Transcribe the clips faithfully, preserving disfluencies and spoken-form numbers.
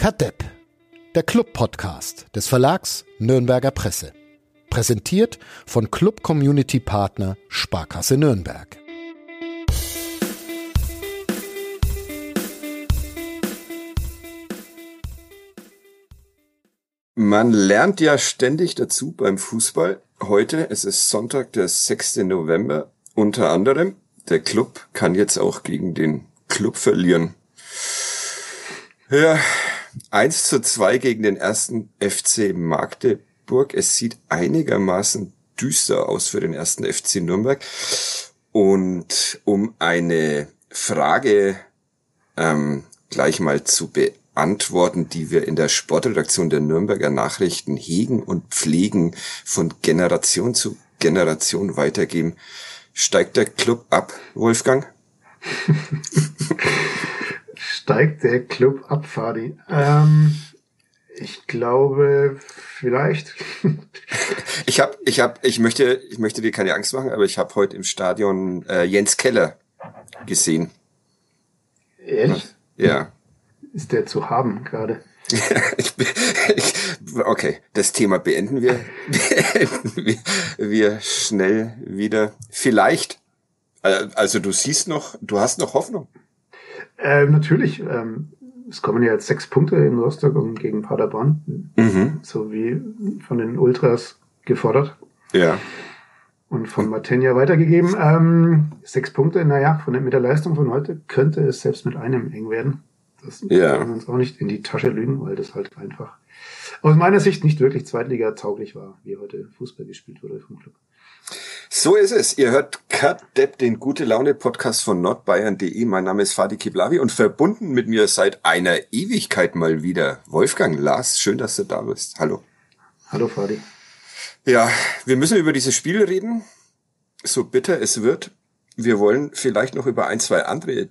Kadepp, der Club-Podcast des Verlags Nürnberger Presse. Präsentiert von Club-Community-Partner Sparkasse Nürnberg. Man lernt ja ständig dazu beim Fußball. Heute, es ist Sonntag, der sechsten November, unter anderem, der Club kann jetzt auch gegen den Club verlieren. Ja, eins zu zwei gegen den ersten F C Magdeburg. Es sieht einigermaßen düster aus für den ersten F C Nürnberg. Und um eine Frage ähm, gleich mal zu beantworten, Antworten, die wir in der Sportredaktion der Nürnberger Nachrichten hegen und pflegen, von Generation zu Generation weitergeben. Steigt der Club ab, Wolfgang? Steigt der Club ab, Fadi? Ähm, ich glaube, vielleicht. ich habe, ich habe, ich möchte, ich möchte dir keine Angst machen, aber ich habe heute im Stadion äh, Jens Keller gesehen. Ehrlich? Ja. Ist der zu haben gerade? Okay, das Thema beenden wir. wir. Wir schnell wieder. Vielleicht. Also du siehst noch, du hast noch Hoffnung. Ähm, natürlich. Ähm, es kommen ja jetzt sechs Punkte in Rostock und gegen Paderborn. Mhm. So wie von den Ultras gefordert. Ja. Und von Martegna weitergegeben. Ähm, sechs Punkte, naja, von, mit der Leistung von heute könnte es selbst mit einem eng werden. Das ja. Kann man uns auch nicht in die Tasche lügen, weil das halt einfach aus meiner Sicht nicht wirklich Zweitliga-tauglich war, wie heute Fußball gespielt wurde vom Club. So ist es. Ihr hört Kadepp, den Gute-Laune-Podcast von Nordbayern punkt de. Mein Name ist Fadi Kiblavi und verbunden mit mir seit einer Ewigkeit mal wieder Wolfgang Lars. Schön, dass du da bist. Hallo. Hallo, Fadi. Ja, wir müssen über dieses Spiel reden, so bitter es wird. Wir wollen vielleicht noch über ein, zwei andere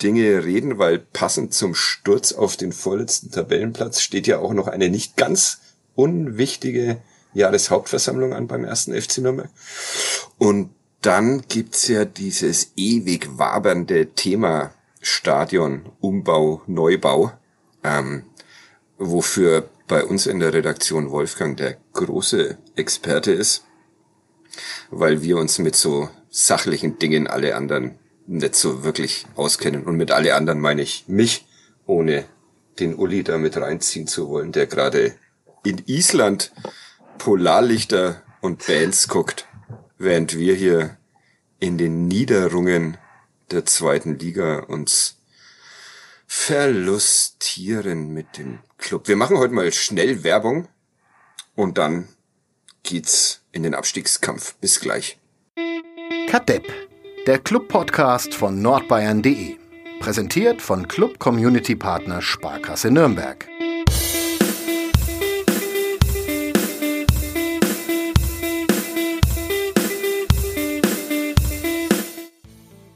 Dinge reden, weil passend zum Sturz auf den vorletzten Tabellenplatz steht ja auch noch eine nicht ganz unwichtige Jahreshauptversammlung an beim ersten F C Nürnberg. Und dann gibt's ja dieses ewig wabernde Thema Stadion, Umbau, Neubau, ähm, wofür bei uns in der Redaktion Wolfgang der große Experte ist, weil wir uns mit so sachlichen Dingen alle anderen nicht so wirklich auskennen. Und mit alle anderen meine ich mich, ohne den Uli da mit reinziehen zu wollen, der gerade in Island Polarlichter und Bands guckt, während wir hier in den Niederungen der zweiten Liga uns verlustieren mit dem Club. Wir machen heute mal schnell Werbung und dann geht's in den Abstiegskampf. Bis gleich. Kadepp. Der Club-Podcast von Nordbayern punkt de. Präsentiert von Club-Community-Partner Sparkasse Nürnberg.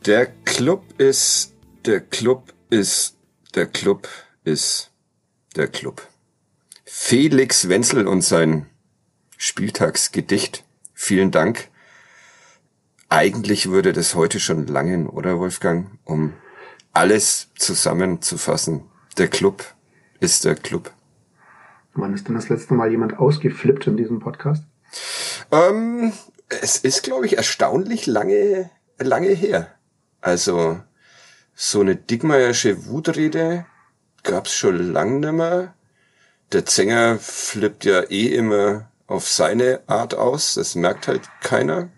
Der Club ist, der Club ist, der Club ist, der Club. Felix Wenzel und sein Spieltagsgedicht. Vielen Dank. Eigentlich würde das heute schon langen, oder Wolfgang? Um alles zusammenzufassen. Der Club ist der Club. Wann ist denn das letzte Mal jemand ausgeflippt in diesem Podcast? Ähm, es ist, glaube ich, erstaunlich lange, lange her. Also, so eine Dickmeiersche Wutrede gab's schon lang nimmer. Der Zenger flippt ja eh immer auf seine Art aus. Das merkt halt keiner.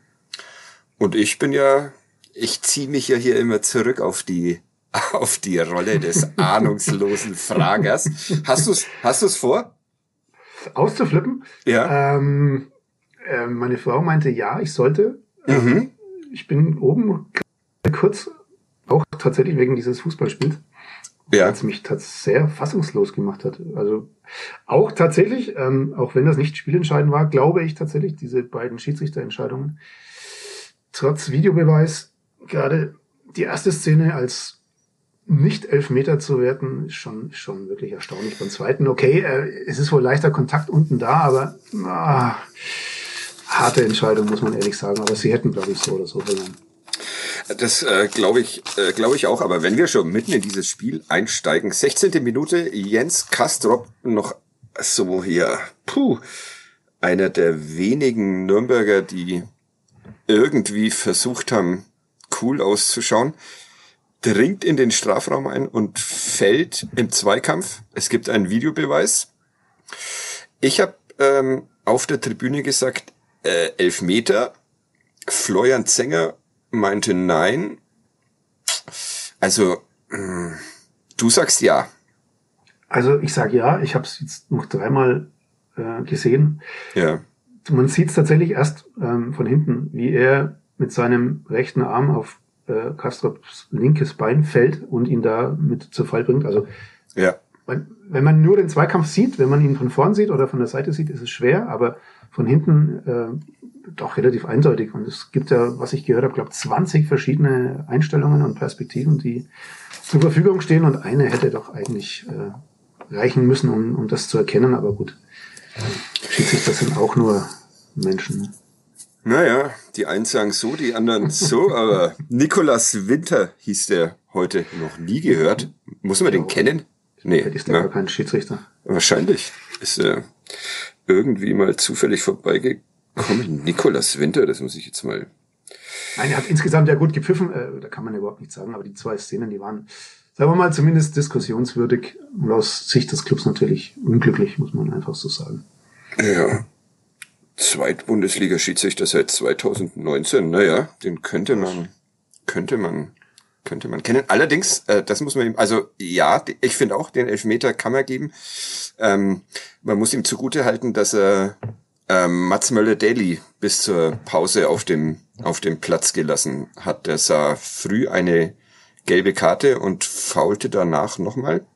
Und ich bin ja, ich ziehe mich ja hier immer zurück auf die auf die Rolle des ahnungslosen Fragers. Hast du's, hast du's vor? Auszuflippen? Ja. Ähm, äh, meine Frau meinte, ja, ich sollte. Mhm. Äh, ich bin oben kurz, auch tatsächlich wegen dieses Fußballspiels, ja, was mich tats- sehr fassungslos gemacht hat. Also auch tatsächlich, ähm, auch wenn das nicht spielentscheidend war, glaube ich tatsächlich, diese beiden Schiedsrichterentscheidungen, trotz Videobeweis, gerade die erste Szene als Nicht-Elfmeter zu werten, ist schon, schon wirklich erstaunlich. Beim zweiten, okay, äh, es ist wohl leichter Kontakt unten da, aber ah, harte Entscheidung, muss man ehrlich sagen. Aber sie hätten, glaube ich, so oder so verloren. Das äh, glaube ich, äh, glaube ich auch. Aber wenn wir schon mitten in dieses Spiel einsteigen, sechzehnte Minute, Jens Castrop noch so hier. Puh, einer der wenigen Nürnberger, die irgendwie versucht haben, cool auszuschauen, dringt in den Strafraum ein und fällt im Zweikampf. Es gibt einen Videobeweis. Ich habe ähm, auf der Tribüne gesagt, äh, Elfmeter. Florian Zenger meinte nein. Also, mh, du sagst ja. Also ich sage ja, ich habe es jetzt noch dreimal äh, gesehen. Ja. Man sieht es tatsächlich erst ähm, von hinten, wie er mit seinem rechten Arm auf äh, Castrops linkes Bein fällt und ihn da mit zu Fall bringt. Also ja. man, wenn man nur den Zweikampf sieht, wenn man ihn von vorn sieht oder von der Seite sieht, ist es schwer, aber von hinten äh, doch relativ eindeutig. Und es gibt ja, was ich gehört habe, glaube zwanzig verschiedene Einstellungen und Perspektiven, die zur Verfügung stehen, und eine hätte doch eigentlich äh, reichen müssen, um, um das zu erkennen, aber gut. Schiedsrichter sind auch nur Menschen. Naja, die einen sagen so, die anderen so, aber Nikolas Winter hieß der, heute noch nie gehört. Muss man ja, den kennen? Nee. Ist der gar kein Schiedsrichter. Wahrscheinlich. Ist äh, irgendwie mal zufällig vorbeigekommen. Nikolas Winter, das muss ich jetzt mal... Nein, er hat insgesamt ja gut gepfiffen, äh, da kann man ja überhaupt nichts sagen, aber die zwei Szenen, die waren... Sagen wir mal, zumindest diskussionswürdig und aus Sicht des Clubs natürlich unglücklich, muss man einfach so sagen. Ja, Zweitbundesliga-Schiedsrichter seit zweitausendneunzehn, naja, den könnte man, könnte man, könnte man kennen. Allerdings, äh, das muss man ihm, also ja, ich finde auch, den Elfmeter kann man geben. Ähm, man muss ihm zugutehalten, dass er ähm, Mats Möller Daehli bis zur Pause auf dem, auf dem Platz gelassen hat. Der sah früh eine gelbe Karte und faulte danach nochmal.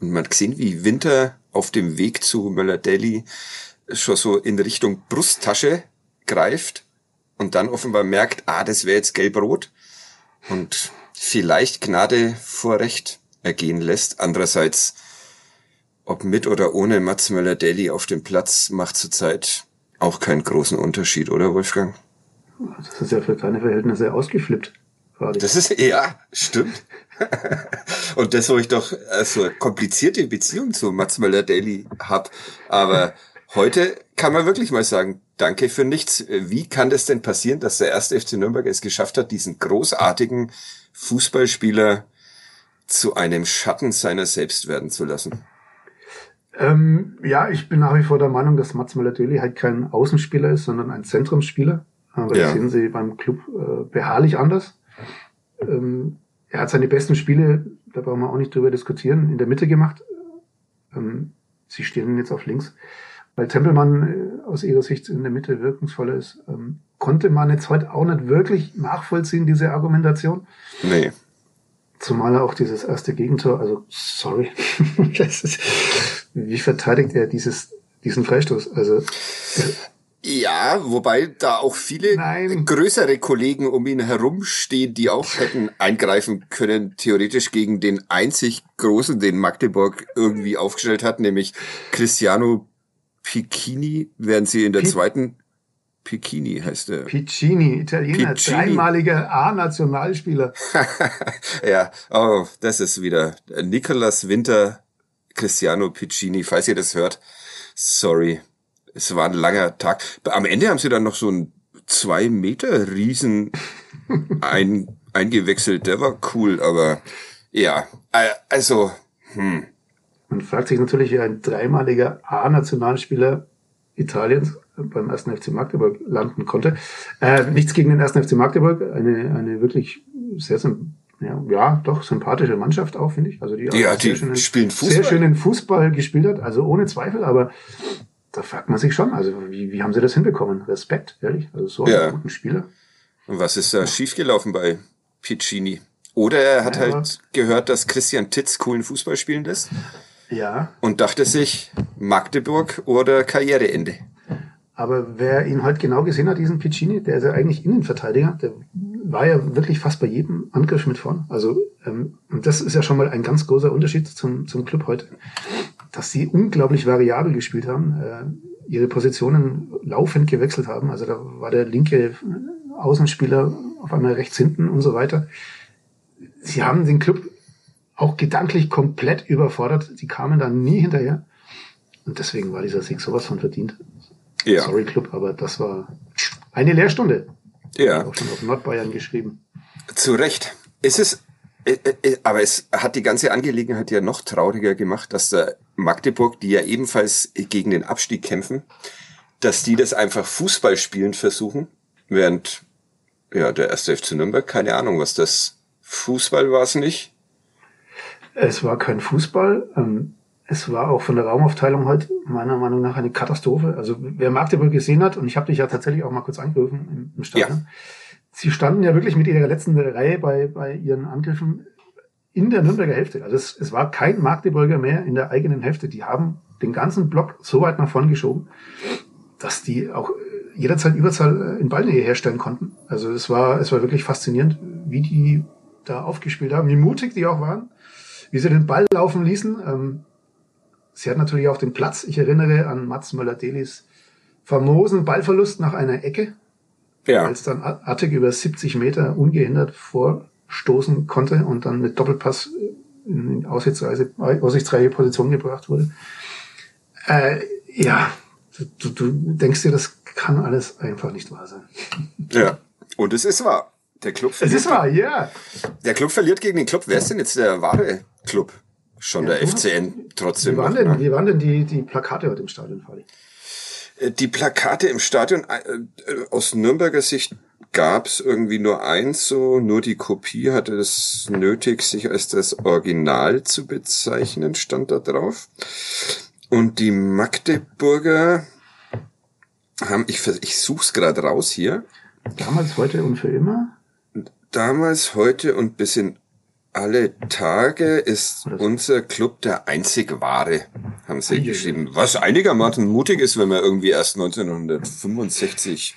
Und man hat gesehen, wie Winter auf dem Weg zu Möller Daehli schon so in Richtung Brusttasche greift und dann offenbar merkt, ah, das wäre jetzt gelb-rot, und vielleicht Gnade vor Recht ergehen lässt. Andererseits, ob mit oder ohne Mats Möller Daehli auf dem Platz, macht zurzeit auch keinen großen Unterschied, oder Wolfgang? Das ist ja für kleine Verhältnisse ausgeflippt. Das ist, ja, stimmt. Und das, wo ich doch so eine komplizierte Beziehung zu Mats Möller Daehli habe. Aber heute kann man wirklich mal sagen, danke für nichts. Wie kann das denn passieren, dass der erste F C Nürnberg es geschafft hat, diesen großartigen Fußballspieler zu einem Schatten seiner selbst werden zu lassen? Ähm, ja, ich bin nach wie vor der Meinung, dass Mats Möller Daehli halt kein Außenspieler ist, sondern ein Zentrumsspieler. Aber ja, das sehen sie beim Club äh, beharrlich anders. Ähm, er hat seine besten Spiele, da brauchen wir auch nicht drüber diskutieren, in der Mitte gemacht. Ähm, sie stehen jetzt auf links, weil Tempelmann äh, aus ihrer Sicht in der Mitte wirkungsvoller ist. Ähm, konnte man jetzt heute auch nicht wirklich nachvollziehen, diese Argumentation. Nee. Zumal auch dieses erste Gegentor, also sorry, das ist, wie verteidigt er dieses, diesen Freistoß? Also... Äh, ja, wobei da auch viele Nein. größere Kollegen um ihn herumstehen, die auch hätten eingreifen können, theoretisch gegen den einzig Großen, den Magdeburg irgendwie aufgestellt hat, nämlich Cristiano Piccini, während sie in der Pi- zweiten... Piccini heißt er. Piccini, Italiener, Piccini. Dreimaliger A-Nationalspieler. Ja, oh, das ist wieder Nikolas Winter, Cristiano Piccini, falls ihr das hört. Sorry. Es war ein langer Tag. Am Ende haben sie dann noch so einen zwei Meter Riesen ein, eingewechselt. Der war cool, aber ja, also... Hm. Man fragt sich natürlich, wie ein dreimaliger A-Nationalspieler Italiens beim ersten F C Magdeburg landen konnte. Äh, nichts gegen den ersten F C Magdeburg. Eine, eine wirklich sehr... Ja, ja, doch, sympathische Mannschaft auch, finde ich. Also die, ja, die schönen, spielen Fußball. Sehr schönen Fußball gespielt hat, also ohne Zweifel, aber... Da fragt man sich schon, also wie, wie haben sie das hinbekommen? Respekt, ehrlich, also so einen ja. guten Spieler. Und was ist da schiefgelaufen bei Piccini? Oder er hat ja, halt gehört, dass Christian Titz coolen Fußball spielen lässt. Ja. Und dachte sich, Magdeburg oder Karriereende. Aber wer ihn heute genau gesehen hat, diesen Piccini, der ist ja eigentlich Innenverteidiger, der war ja wirklich fast bei jedem Angriff mit vorn. Also ähm, und das ist ja schon mal ein ganz großer Unterschied zum zum Club heute, dass sie unglaublich variabel gespielt haben, äh, ihre Positionen laufend gewechselt haben. Also da war der linke Außenspieler auf einmal rechts hinten und so weiter. Sie haben den Club auch gedanklich komplett überfordert. Sie kamen da nie hinterher. Und deswegen war dieser Sieg sowas von verdient. Ja. Sorry, Club, aber das war eine Lehrstunde. Ja. Hab ich auch schon auf Nordbayern geschrieben. Zu Recht. Es ist, aber es hat die ganze Angelegenheit ja noch trauriger gemacht, dass der Magdeburg, die ja ebenfalls gegen den Abstieg kämpfen, dass die das einfach Fußballspielen versuchen, während ja der erste F C Nürnberg, keine Ahnung, was das Fußball war es nicht. Es war kein Fußball. Es war auch von der Raumaufteilung heute meiner Meinung nach eine Katastrophe. Also wer Magdeburg gesehen hat, und ich habe dich ja tatsächlich auch mal kurz angerufen im Stadion. Ja. Sie standen ja wirklich mit ihrer letzten Reihe bei, bei ihren Angriffen in der Nürnberger Hälfte. Also es, es war kein Magdeburger mehr in der eigenen Hälfte. Die haben den ganzen Block so weit nach vorn geschoben, dass die auch jederzeit Überzahl in Ballnähe herstellen konnten. Also es war, es war wirklich faszinierend, wie die da aufgespielt haben, wie mutig die auch waren, wie sie den Ball laufen ließen. Sie hat natürlich auch den Platz. Ich erinnere an Mats Möller Dehlis famosen Ballverlust nach einer Ecke, ja, als dann Attig über siebzig Meter ungehindert vorstoßen konnte und dann mit Doppelpass in aussichtsreiche Position gebracht wurde. Äh, ja, du, du denkst dir, das kann alles einfach nicht wahr sein. Ja, und es ist wahr. Der Club verliert. Es ist wahr, ja. Der Club verliert gegen den Club. Wer ist denn jetzt der wahre Club? Schon ja, der F C N trotzdem. Wie waren denn, wie waren denn die, die Plakate heute im Stadion, Fadi? Die Plakate im Stadion, äh, aus Nürnberger Sicht gab's irgendwie nur eins, so, nur die Kopie hatte es nötig, sich als das Original zu bezeichnen, stand da drauf. Und die Magdeburger haben, ich, ich such's gerade raus hier. Damals, heute und für immer? Damals, heute und bis in alle Tage ist unser Club der einzig wahre, haben sie Einige. geschrieben. Was einigermaßen mutig ist, wenn man irgendwie erst neunzehnhundertfünfundsechzig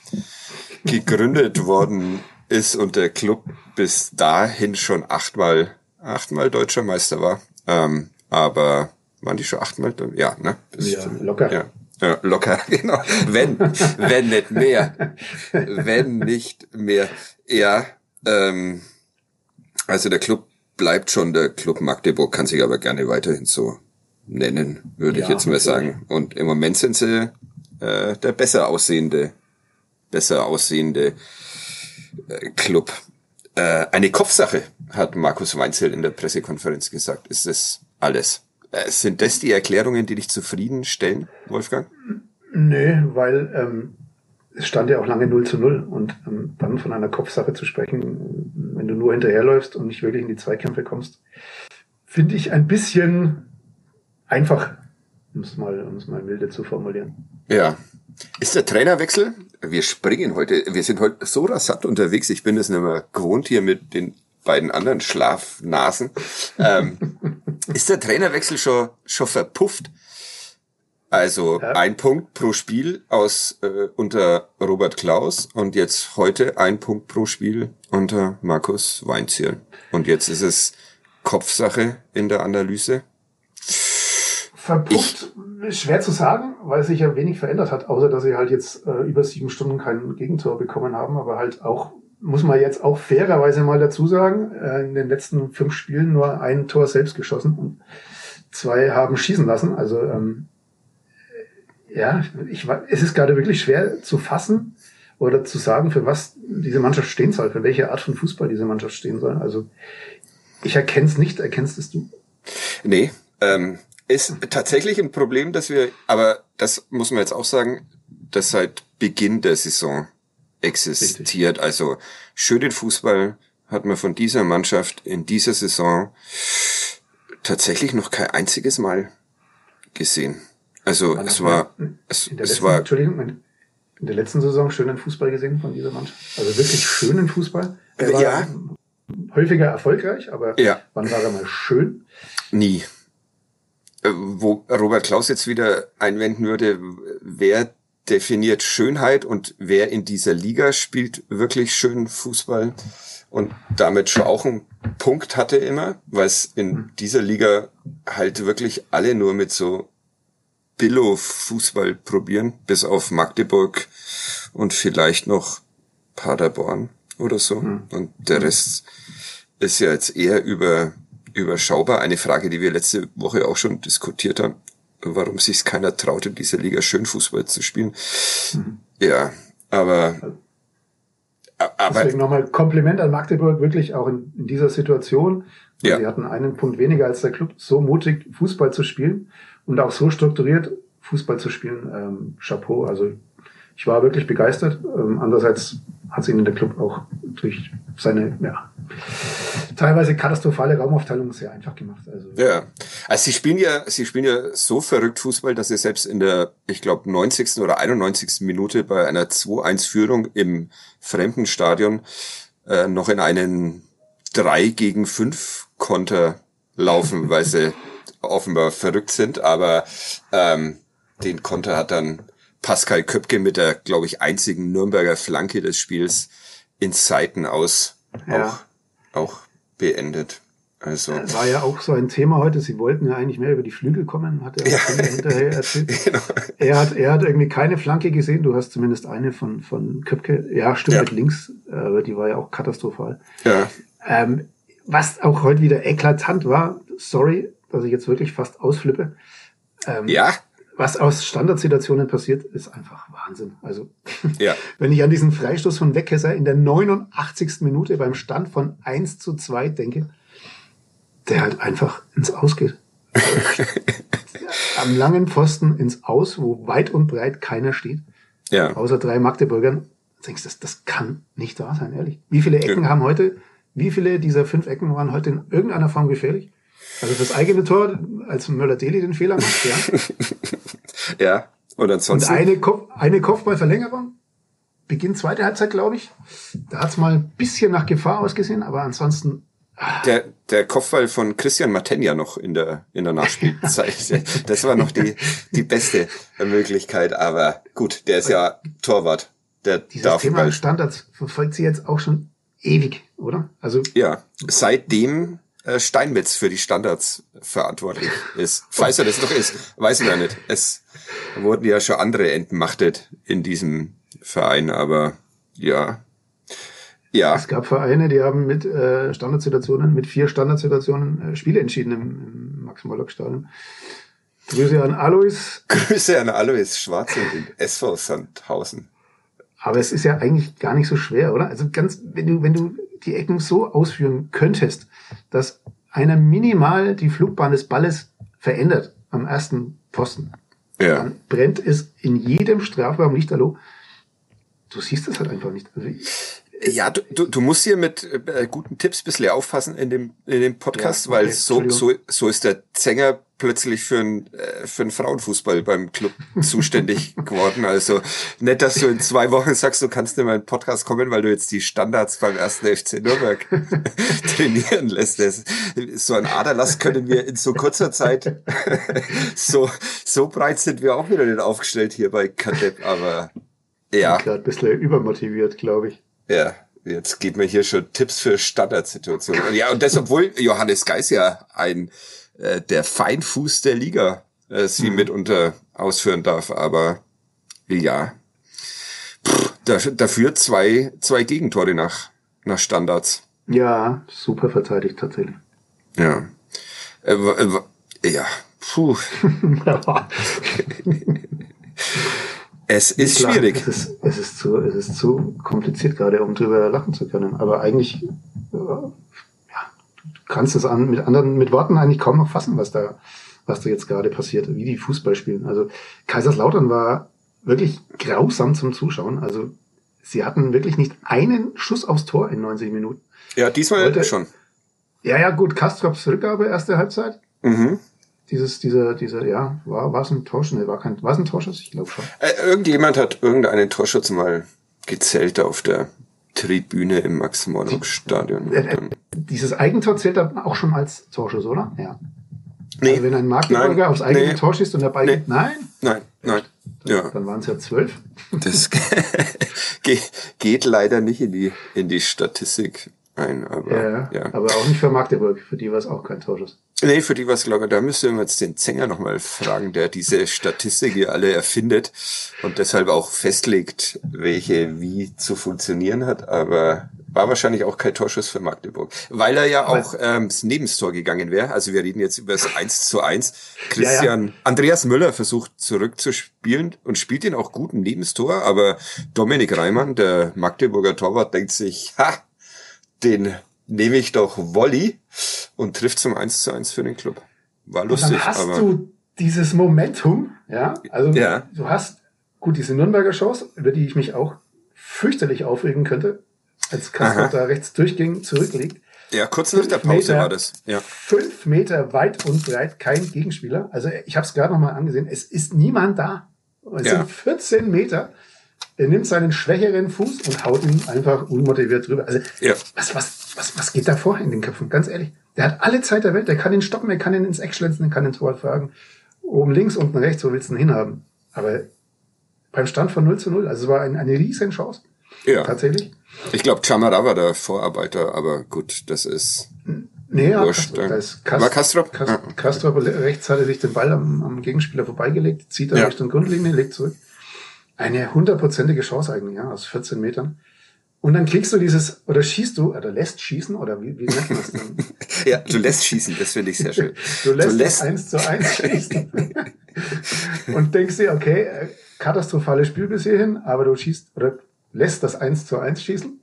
gegründet worden ist und der Club bis dahin schon achtmal, achtmal deutscher Meister war. Ähm, aber waren die schon achtmal? Ja, ne? Bis ja, zum, locker. Ja. Ja, locker, genau. Wenn, wenn nicht mehr. Wenn nicht mehr. Ja, ähm, also der Club bleibt schon der Club Magdeburg, kann sich aber gerne weiterhin so nennen, würde ja, ich jetzt mal sagen. Und im Moment sind sie äh, der besser aussehende, besser aussehende äh, Club. Äh, eine Kopfsache, hat Markus Weinzierl in der Pressekonferenz gesagt, ist das alles. Äh, sind das die Erklärungen, die dich zufriedenstellen, Wolfgang? Nö, weil ähm, es stand ja auch lange null zu null und ähm, dann von einer Kopfsache zu sprechen, wenn du nur hinterherläufst und nicht wirklich in die Zweikämpfe kommst, finde ich ein bisschen einfach, um es mal, um es mal milde zu formulieren. Ja. Ist der Trainerwechsel? Wir springen heute, wir sind heute so rasant unterwegs, ich bin es nicht mehr gewohnt hier mit den beiden anderen Schlafnasen. Ähm, ist der Trainerwechsel schon, schon verpufft? Also ja, ein Punkt pro Spiel aus äh, unter Robert Klaus und jetzt heute ein Punkt pro Spiel unter Markus Weinzierl. Und jetzt ist es Kopfsache in der Analyse. Verpufft, ich, schwer zu sagen, weil sich ja wenig verändert hat, außer dass sie halt jetzt äh, über sieben Stunden kein Gegentor bekommen haben, aber halt auch, muss man jetzt auch fairerweise mal dazu sagen, in den letzten fünf Spielen nur ein Tor selbst geschossen und zwei haben schießen lassen. Also ähm, ja, ich, es ist gerade wirklich schwer zu fassen oder zu sagen, für was diese Mannschaft stehen soll, für welche Art von Fußball diese Mannschaft stehen soll. Also ich erkenne es nicht, erkennst es du? Nee, ähm, ist tatsächlich ein Problem, dass wir, aber das muss man jetzt auch sagen, dass seit Beginn der Saison existiert. Richtig. Also schönen Fußball hat man von dieser Mannschaft in dieser Saison tatsächlich noch kein einziges Mal gesehen. Also man es war es, in der es letzten, war Entschuldigung, in der letzten Saison schönen Fußball gesehen von dieser Mannschaft. Also wirklich schönen Fußball. Er war ja häufiger erfolgreich, aber ja, wann war er mal schön? Nie. Wo Robert Klaus jetzt wieder einwenden würde, wer definiert Schönheit und wer in dieser Liga spielt wirklich schönen Fußball und damit schon auch einen Punkt hatte immer, weil es in dieser Liga halt wirklich alle nur mit so Billo-Fußball probieren, bis auf Magdeburg und vielleicht noch Paderborn. oder so. Und der Rest ist ja jetzt eher über, überschaubar. Eine Frage, die wir letzte Woche auch schon diskutiert haben, warum sich keiner traut, in dieser Liga schön Fußball zu spielen. Mhm. Ja, aber... aber deswegen nochmal Kompliment an Magdeburg, wirklich auch in, in dieser Situation. Ja. Sie hatten einen Punkt weniger als der Club, so mutig Fußball zu spielen und auch so strukturiert Fußball zu spielen. Ähm, Chapeau, also ich war wirklich begeistert. Ähm, andererseits hat ihnen der Club auch durch seine ja teilweise katastrophale Raumaufteilung sehr einfach gemacht. Also ja, also sie spielen ja, sie spielen ja so verrückt Fußball, dass sie selbst in der, ich glaube, neunzigsten oder einundneunzigsten Minute bei einer zwei eins Führung im fremden Stadion äh, noch in einen drei gegen fünf Konter laufen, weil sie offenbar verrückt sind. Aber ähm, den Konter hat dann Pascal Köpke mit der, glaube ich, einzigen Nürnberger Flanke des Spiels in Seiten aus ja. auch, auch beendet. Also das war ja auch so ein Thema heute. Sie wollten ja eigentlich mehr über die Flügel kommen, hat er ja. hinterher erzählt. Genau. Er hat, er hat irgendwie keine Flanke gesehen. Du hast zumindest eine von, von Köpke. Ja, stimmt, ja. mit links. Aber die war ja auch katastrophal. Ja. Ähm, was auch heute wieder eklatant war, sorry, dass ich jetzt wirklich fast ausflippe. Ähm, ja. Was aus Standardsituationen passiert, ist einfach Wahnsinn. Also, ja. wenn ich an diesen Freistoß von Weckesser in der neunundachtzigsten Minute beim Stand von eins zu zwei denke, der halt einfach ins Aus geht. Am langen Pfosten ins Aus, wo weit und breit keiner steht, ja. außer drei Magdeburgern. Du denkst, das, das kann nicht wahr sein, ehrlich. Wie viele Ecken ja. haben heute, wie viele dieser fünf Ecken waren heute in irgendeiner Form gefährlich? Also das eigene Tor, als Möller Daehli den Fehler macht, ja. ja, und ansonsten... Und eine, Kopf, eine Kopfballverlängerung, Beginn zweite Halbzeit, glaube ich. Da hat's mal ein bisschen nach Gefahr ausgesehen, aber ansonsten... Ah. Der, der Kopfball von Christian Martegna noch in der, in der Nachspielzeit. Das war noch die, die beste Möglichkeit, aber gut, der ist ja Torwart. Der Dieses darf Thema bald. Standards verfolgt sie jetzt auch schon ewig, oder? Also ja, seitdem... Steinmetz für die Standards verantwortlich ist. Falls er das noch ist, weiß ich ja nicht. Es wurden ja schon andere entmachtet in diesem Verein, aber ja. ja. Es gab Vereine, die haben mit äh, Standardsituationen, mit vier Standardsituationen äh, Spiele entschieden im, im Max-Morlock-Stadion. Grüße an Alois. Grüße an Alois Schwarz und den S V Sandhausen. Aber es ist ja eigentlich gar nicht so schwer, oder? Also ganz, wenn du, wenn du die Ecken so ausführen könntest, dass einer minimal die Flugbahn des Balles verändert am ersten Pfosten, ja. dann brennt es in jedem Strafraum Lichterloh. Du siehst es halt einfach nicht. Also ich, ja, du, du, du musst hier mit äh, guten Tipps ein bisschen aufpassen in dem, in dem Podcast, ja, okay, weil so, so, so ist der Zenger plötzlich für einen für einen Frauenfußball beim Club zuständig geworden. Also nicht, dass du in zwei Wochen sagst, du kannst nicht mal in den Podcast kommen, weil du jetzt die Standards beim ersten F C Nürnberg trainieren lässt. Das, so ein Aderlass können wir in so kurzer Zeit, so so breit sind wir auch wieder nicht aufgestellt hier bei Kadepp, aber ja. Ich bin gerade ein bisschen übermotiviert, glaube ich. Ja. Jetzt gibt mir hier schon Tipps für Standardsituationen. Ja, und das, obwohl Johannes Geis ja ein äh, der Feinfuß der Liga äh, sie mhm. mitunter ausführen darf. Aber ja, Pff, da, dafür zwei zwei Gegentore nach nach Standards. Ja, super verteidigt tatsächlich. Ja, äh, äh, ja, puh. Es ist Klar, schwierig. Es ist, es ist zu, es ist zu kompliziert gerade, um drüber lachen zu können. Aber eigentlich, ja, du kannst es an, mit anderen, mit Worten eigentlich kaum noch fassen, was da, was da jetzt gerade passiert, wie die Fußball spielen. Also, Kaiserslautern war wirklich grausam zum Zuschauen. Also, sie hatten wirklich nicht einen Schuss aufs Tor in neunzig Minuten. Ja, diesmal heute schon. Ja, ja, gut. Castrops Rückgabe, erste Halbzeit. Mhm. Dieses, dieser, dieser, ja, war, war es ein Torschuss? War kein, war es ein Torschuss? Ich glaube schon. Äh, irgendjemand hat irgendeinen Torschutz mal gezählt auf der Tribüne im Max-Morlock-Stadion. Äh, äh, dieses Eigentor zählt dann auch schon als Torschuss, oder? Ja. Nee. Also wenn ein Magdeburger aufs eigene nee. Tor schießt und dabei nee. geht, nein? Nein, nein. Dann, ja. dann waren es ja zwölf. Das geht leider nicht in die, in die Statistik ein, aber, ja, ja. aber auch nicht für Magdeburg. Für die war es auch kein Torschuss. Nee, für die war es, glaube ich, da müsste man jetzt den Zenger nochmal fragen, der diese Statistik hier alle erfindet und deshalb auch festlegt, welche wie zu funktionieren hat. Aber War wahrscheinlich auch kein Torschuss für Magdeburg, weil er ja auch ähm, neben Tor gegangen wäre. Also wir reden jetzt über das eins zu eins. Christian, ja, ja. Andreas Müller versucht zurückzuspielen und spielt ihn auch gut neben Tor, aber Dominik Reimann, der Magdeburger Torwart, denkt sich, ha, den nehme ich doch Volley und trifft zum eins zu eins für den Club. War lustig. Und dann hast aber du dieses Momentum, ja, also ja. du hast, gut, diese Nürnberger Chance, über die ich mich auch fürchterlich aufregen könnte, als Castrop da rechts durchging, zurücklegt. Ja, kurz nach der Pause Meter, war das. Ja. Fünf Meter weit und breit, kein Gegenspieler. Also ich habe es gerade nochmal angesehen, es ist niemand da. Es ja. sind vierzehn Meter. Er nimmt seinen schwächeren Fuß und haut ihn einfach unmotiviert drüber. Also ja. was, was, was, was geht da vorher in den Köpfen? Ganz ehrlich, der hat alle Zeit der Welt. Der kann ihn stoppen, er kann ihn ins Eck schlänzen, er kann den Torwart fragen. Oben links, unten rechts, wo willst du ihn hinhaben? Aber beim Stand von null zu null, also es war ein, eine riesen Chance. Ja. Tatsächlich. Ich glaube, Chamara war der Vorarbeiter, aber gut, das ist nee, ja, wurscht. Da ist Kast- war Castrop? Kast- ah. Castrop rechts hatte sich den Ball am, am Gegenspieler vorbeigelegt, zieht er ja. Richtung Grundlinie, legt zurück. Eine hundertprozentige Chance eigentlich, ja, aus vierzehn Metern. Und dann kriegst du dieses, oder schießt du, oder lässt schießen, oder wie, wie nennt man das denn? Ja, du lässt schießen, das finde ich sehr schön. Du lässt, du lässt eins zu eins schießen. Und denkst dir, okay, katastrophales Spiel bis hierhin, aber du schießt, oder lässt das eins zu eins schießen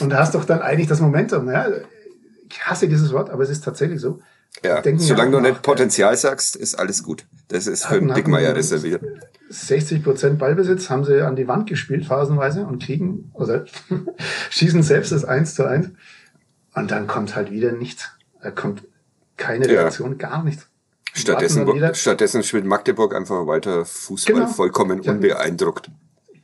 und hast doch dann eigentlich das Momentum. Ja? Ich hasse dieses Wort, aber es ist tatsächlich so. Ja, solange du nicht Potenzial sagst, ist alles gut. Das ist für den Dickmeier reserviert. sechzig Prozent Ballbesitz haben sie an die Wand gespielt, phasenweise, und kriegen, oder schießen selbst das eins zu eins. Und dann kommt halt wieder nichts. Da kommt keine Reaktion, ja. gar nichts. Stattdessen, stattdessen spielt Magdeburg einfach weiter Fußball, genau. vollkommen ja. unbeeindruckt.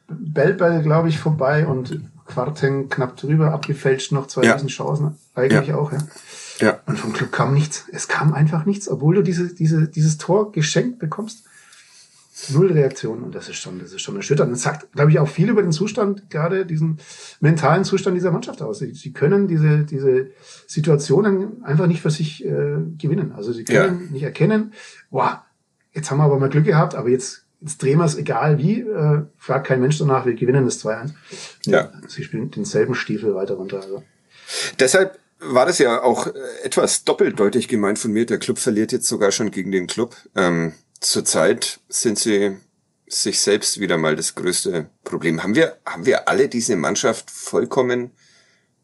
Bellball, glaube ich, vorbei und Quarteng knapp drüber, abgefälscht, noch zwei ja. Riesenchancen, eigentlich ja. auch. Ja. ja. Und vom Club kam nichts. Es kam einfach nichts, obwohl du diese, diese, dieses Tor geschenkt bekommst. Null Reaktion, und das ist schon, das ist schon erschütternd. Das sagt, glaube ich, auch viel über den Zustand, gerade diesen mentalen Zustand dieser Mannschaft aus. Sie, sie können diese, diese Situationen einfach nicht für sich äh, gewinnen. Also sie können ja. nicht erkennen, wow, jetzt haben wir aber mal Glück gehabt, aber jetzt Jetzt drehen wir es, egal wie, äh, fragt kein Mensch danach, wir gewinnen das zwei eins. Ja. Sie spielen denselben Stiefel weiter runter. Also. Deshalb war das ja auch etwas doppeldeutig gemeint von mir. Der Club verliert jetzt sogar schon gegen den Club. Ähm, zurzeit sind sie sich selbst wieder mal das größte Problem. Haben wir, haben wir alle diese Mannschaft vollkommen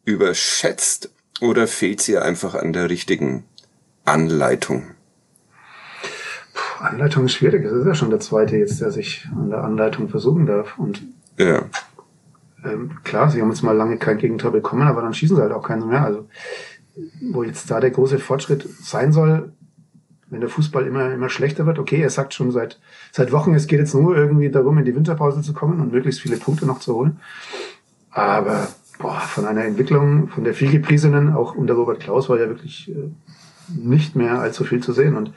überschätzt, oder fehlt sie einfach an der richtigen Anleitung? Anleitung ist schwierig. Das ist ja schon der zweite jetzt, der sich an der Anleitung versuchen darf. Und ja. ähm, klar, sie haben jetzt mal lange kein Gegentor bekommen, aber dann schießen sie halt auch keinen mehr. Also wo jetzt da der große Fortschritt sein soll, wenn der Fußball immer immer schlechter wird. Okay, er sagt schon seit seit Wochen, es geht jetzt nur irgendwie darum, in die Winterpause zu kommen und möglichst viele Punkte noch zu holen. Aber boah, von einer Entwicklung, von der vielgepriesenen, auch unter Robert Klaus war ja wirklich äh, nicht mehr allzu viel zu sehen. Und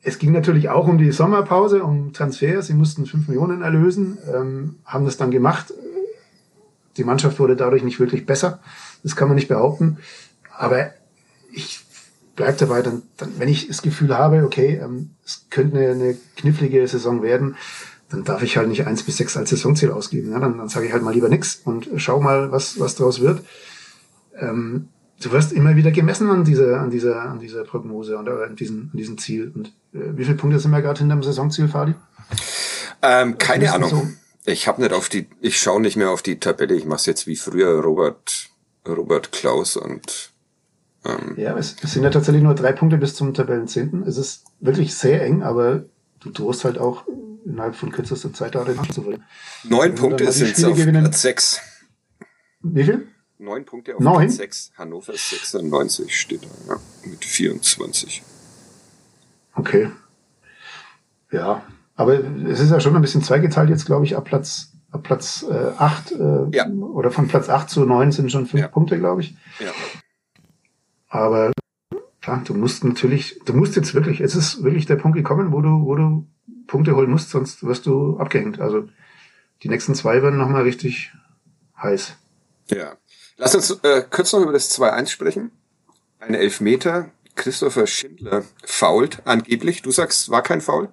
es ging natürlich auch um die Sommerpause, um Transfers. Sie mussten fünf Millionen erlösen, ähm, haben das dann gemacht. Die Mannschaft wurde dadurch nicht wirklich besser. Das kann man nicht behaupten. Aber ich bleibe dabei, dann, dann, wenn ich das Gefühl habe, okay, ähm, es könnte eine, eine knifflige Saison werden, dann darf ich halt nicht eins bis sechs als Saisonziel ausgeben. Ja, dann dann sage ich halt mal lieber nichts und schau mal, was, was draus wird. Ähm, Du wirst immer wieder gemessen an dieser, an dieser, an dieser Prognose und an diesem, an diesem Ziel. Und äh, wie viele Punkte sind wir gerade hinter dem Saisonziel, Fadi? Ähm, keine Ahnung. So? Ich habe nicht auf die, ich schaue nicht mehr auf die Tabelle. Ich mache es jetzt wie früher, Robert, Robert Klaus und. Ähm, ja, es, es sind ja tatsächlich nur drei Punkte bis zum Tabellenzehnten. Es ist wirklich sehr eng, aber du drohst halt auch innerhalb von kürzester Zeit da nachzuholen. Neun Punkte sind es auf Platz sechs. Wie viel? Neun Punkte auf Neun. sechs. Hannover sechsundneunzig steht da, ja, mit vierundzwanzig. Okay. Ja, aber es ist ja schon ein bisschen zweigeteilt jetzt, glaube ich, ab Platz ab Platz äh, acht. Äh, ja. Oder von Platz acht zu neun sind schon fünf ja. Punkte, glaube ich. Ja. Aber klar, du musst natürlich, du musst jetzt wirklich, es ist wirklich der Punkt gekommen, wo du, wo du Punkte holen musst, sonst wirst du abgehängt. Also die nächsten zwei werden nochmal richtig heiß. Ja. Lass uns äh, kurz noch über das zwei eins sprechen. Ein Elfmeter, Christopher Schindler foult angeblich. Du sagst, war kein Foul?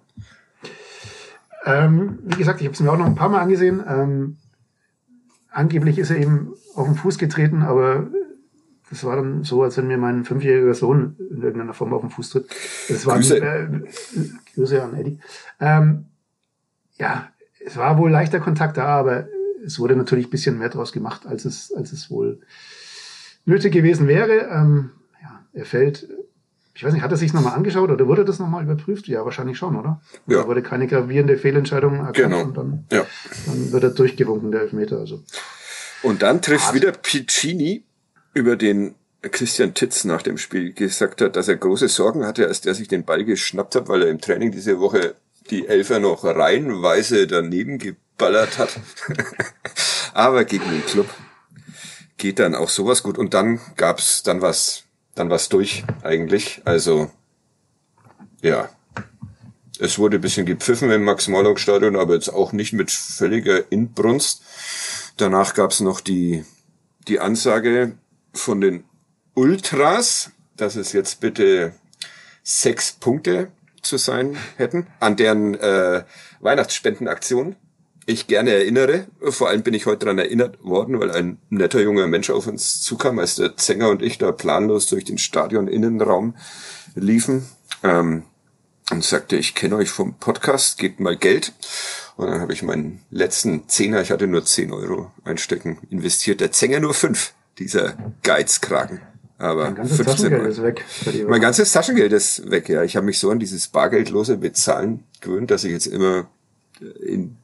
Ähm, wie gesagt, ich habe es mir auch noch ein paar Mal angesehen. Ähm, angeblich ist er eben auf den Fuß getreten, aber das war dann so, als wenn mir mein fünfjähriger Sohn in irgendeiner Form auf den Fuß tritt. Das war Grüße. Äh, Grüße an Eddie. Ähm, ja, es war wohl leichter Kontakt da, aber es wurde natürlich ein bisschen mehr draus gemacht, als es, als es wohl nötig gewesen wäre. Ähm, ja, er fällt. Ich weiß nicht, hat er sich nochmal angeschaut oder wurde das nochmal überprüft? Ja, wahrscheinlich schon, oder? Ja. Da wurde keine gravierende Fehlentscheidung erkannt. Genau. Und dann, ja. dann wird er durchgewunken, der Elfmeter. Also. Und dann trifft Hart. wieder Piccini, über den Christian Titz nach dem Spiel gesagt hat, dass er große Sorgen hatte, als der sich den Ball geschnappt hat, weil er im Training diese Woche die Elfer noch reihenweise daneben geballert hat. Aber gegen den Club geht dann auch sowas gut. Und dann gab's, dann was. Dann war es durch eigentlich. Also ja, es wurde ein bisschen gepfiffen im Max-Morlock-Stadion, aber jetzt auch nicht mit völliger Inbrunst. Danach gab es noch die die Ansage von den Ultras, dass es jetzt bitte sechs Punkte zu sein hätten, an deren äh, Weihnachtsspendenaktion ich gerne erinnere. Vor allem bin ich heute daran erinnert worden, weil ein netter junger Mensch auf uns zukam, als der Zenger und ich da planlos durch den Stadion-Innenraum liefen, ähm, und sagte, ich kenne euch vom Podcast, gebt mal Geld. Und dann habe ich meinen letzten Zehner, ich hatte nur zehn Euro einstecken, investiert. Der Zenger nur fünf, dieser Geizkragen. Aber mein ganzes Taschengeld ist weg. Mein ganzes Taschengeld ist weg, ja. Ich habe mich so an dieses bargeldlose Bezahlen gewöhnt, dass ich jetzt immer in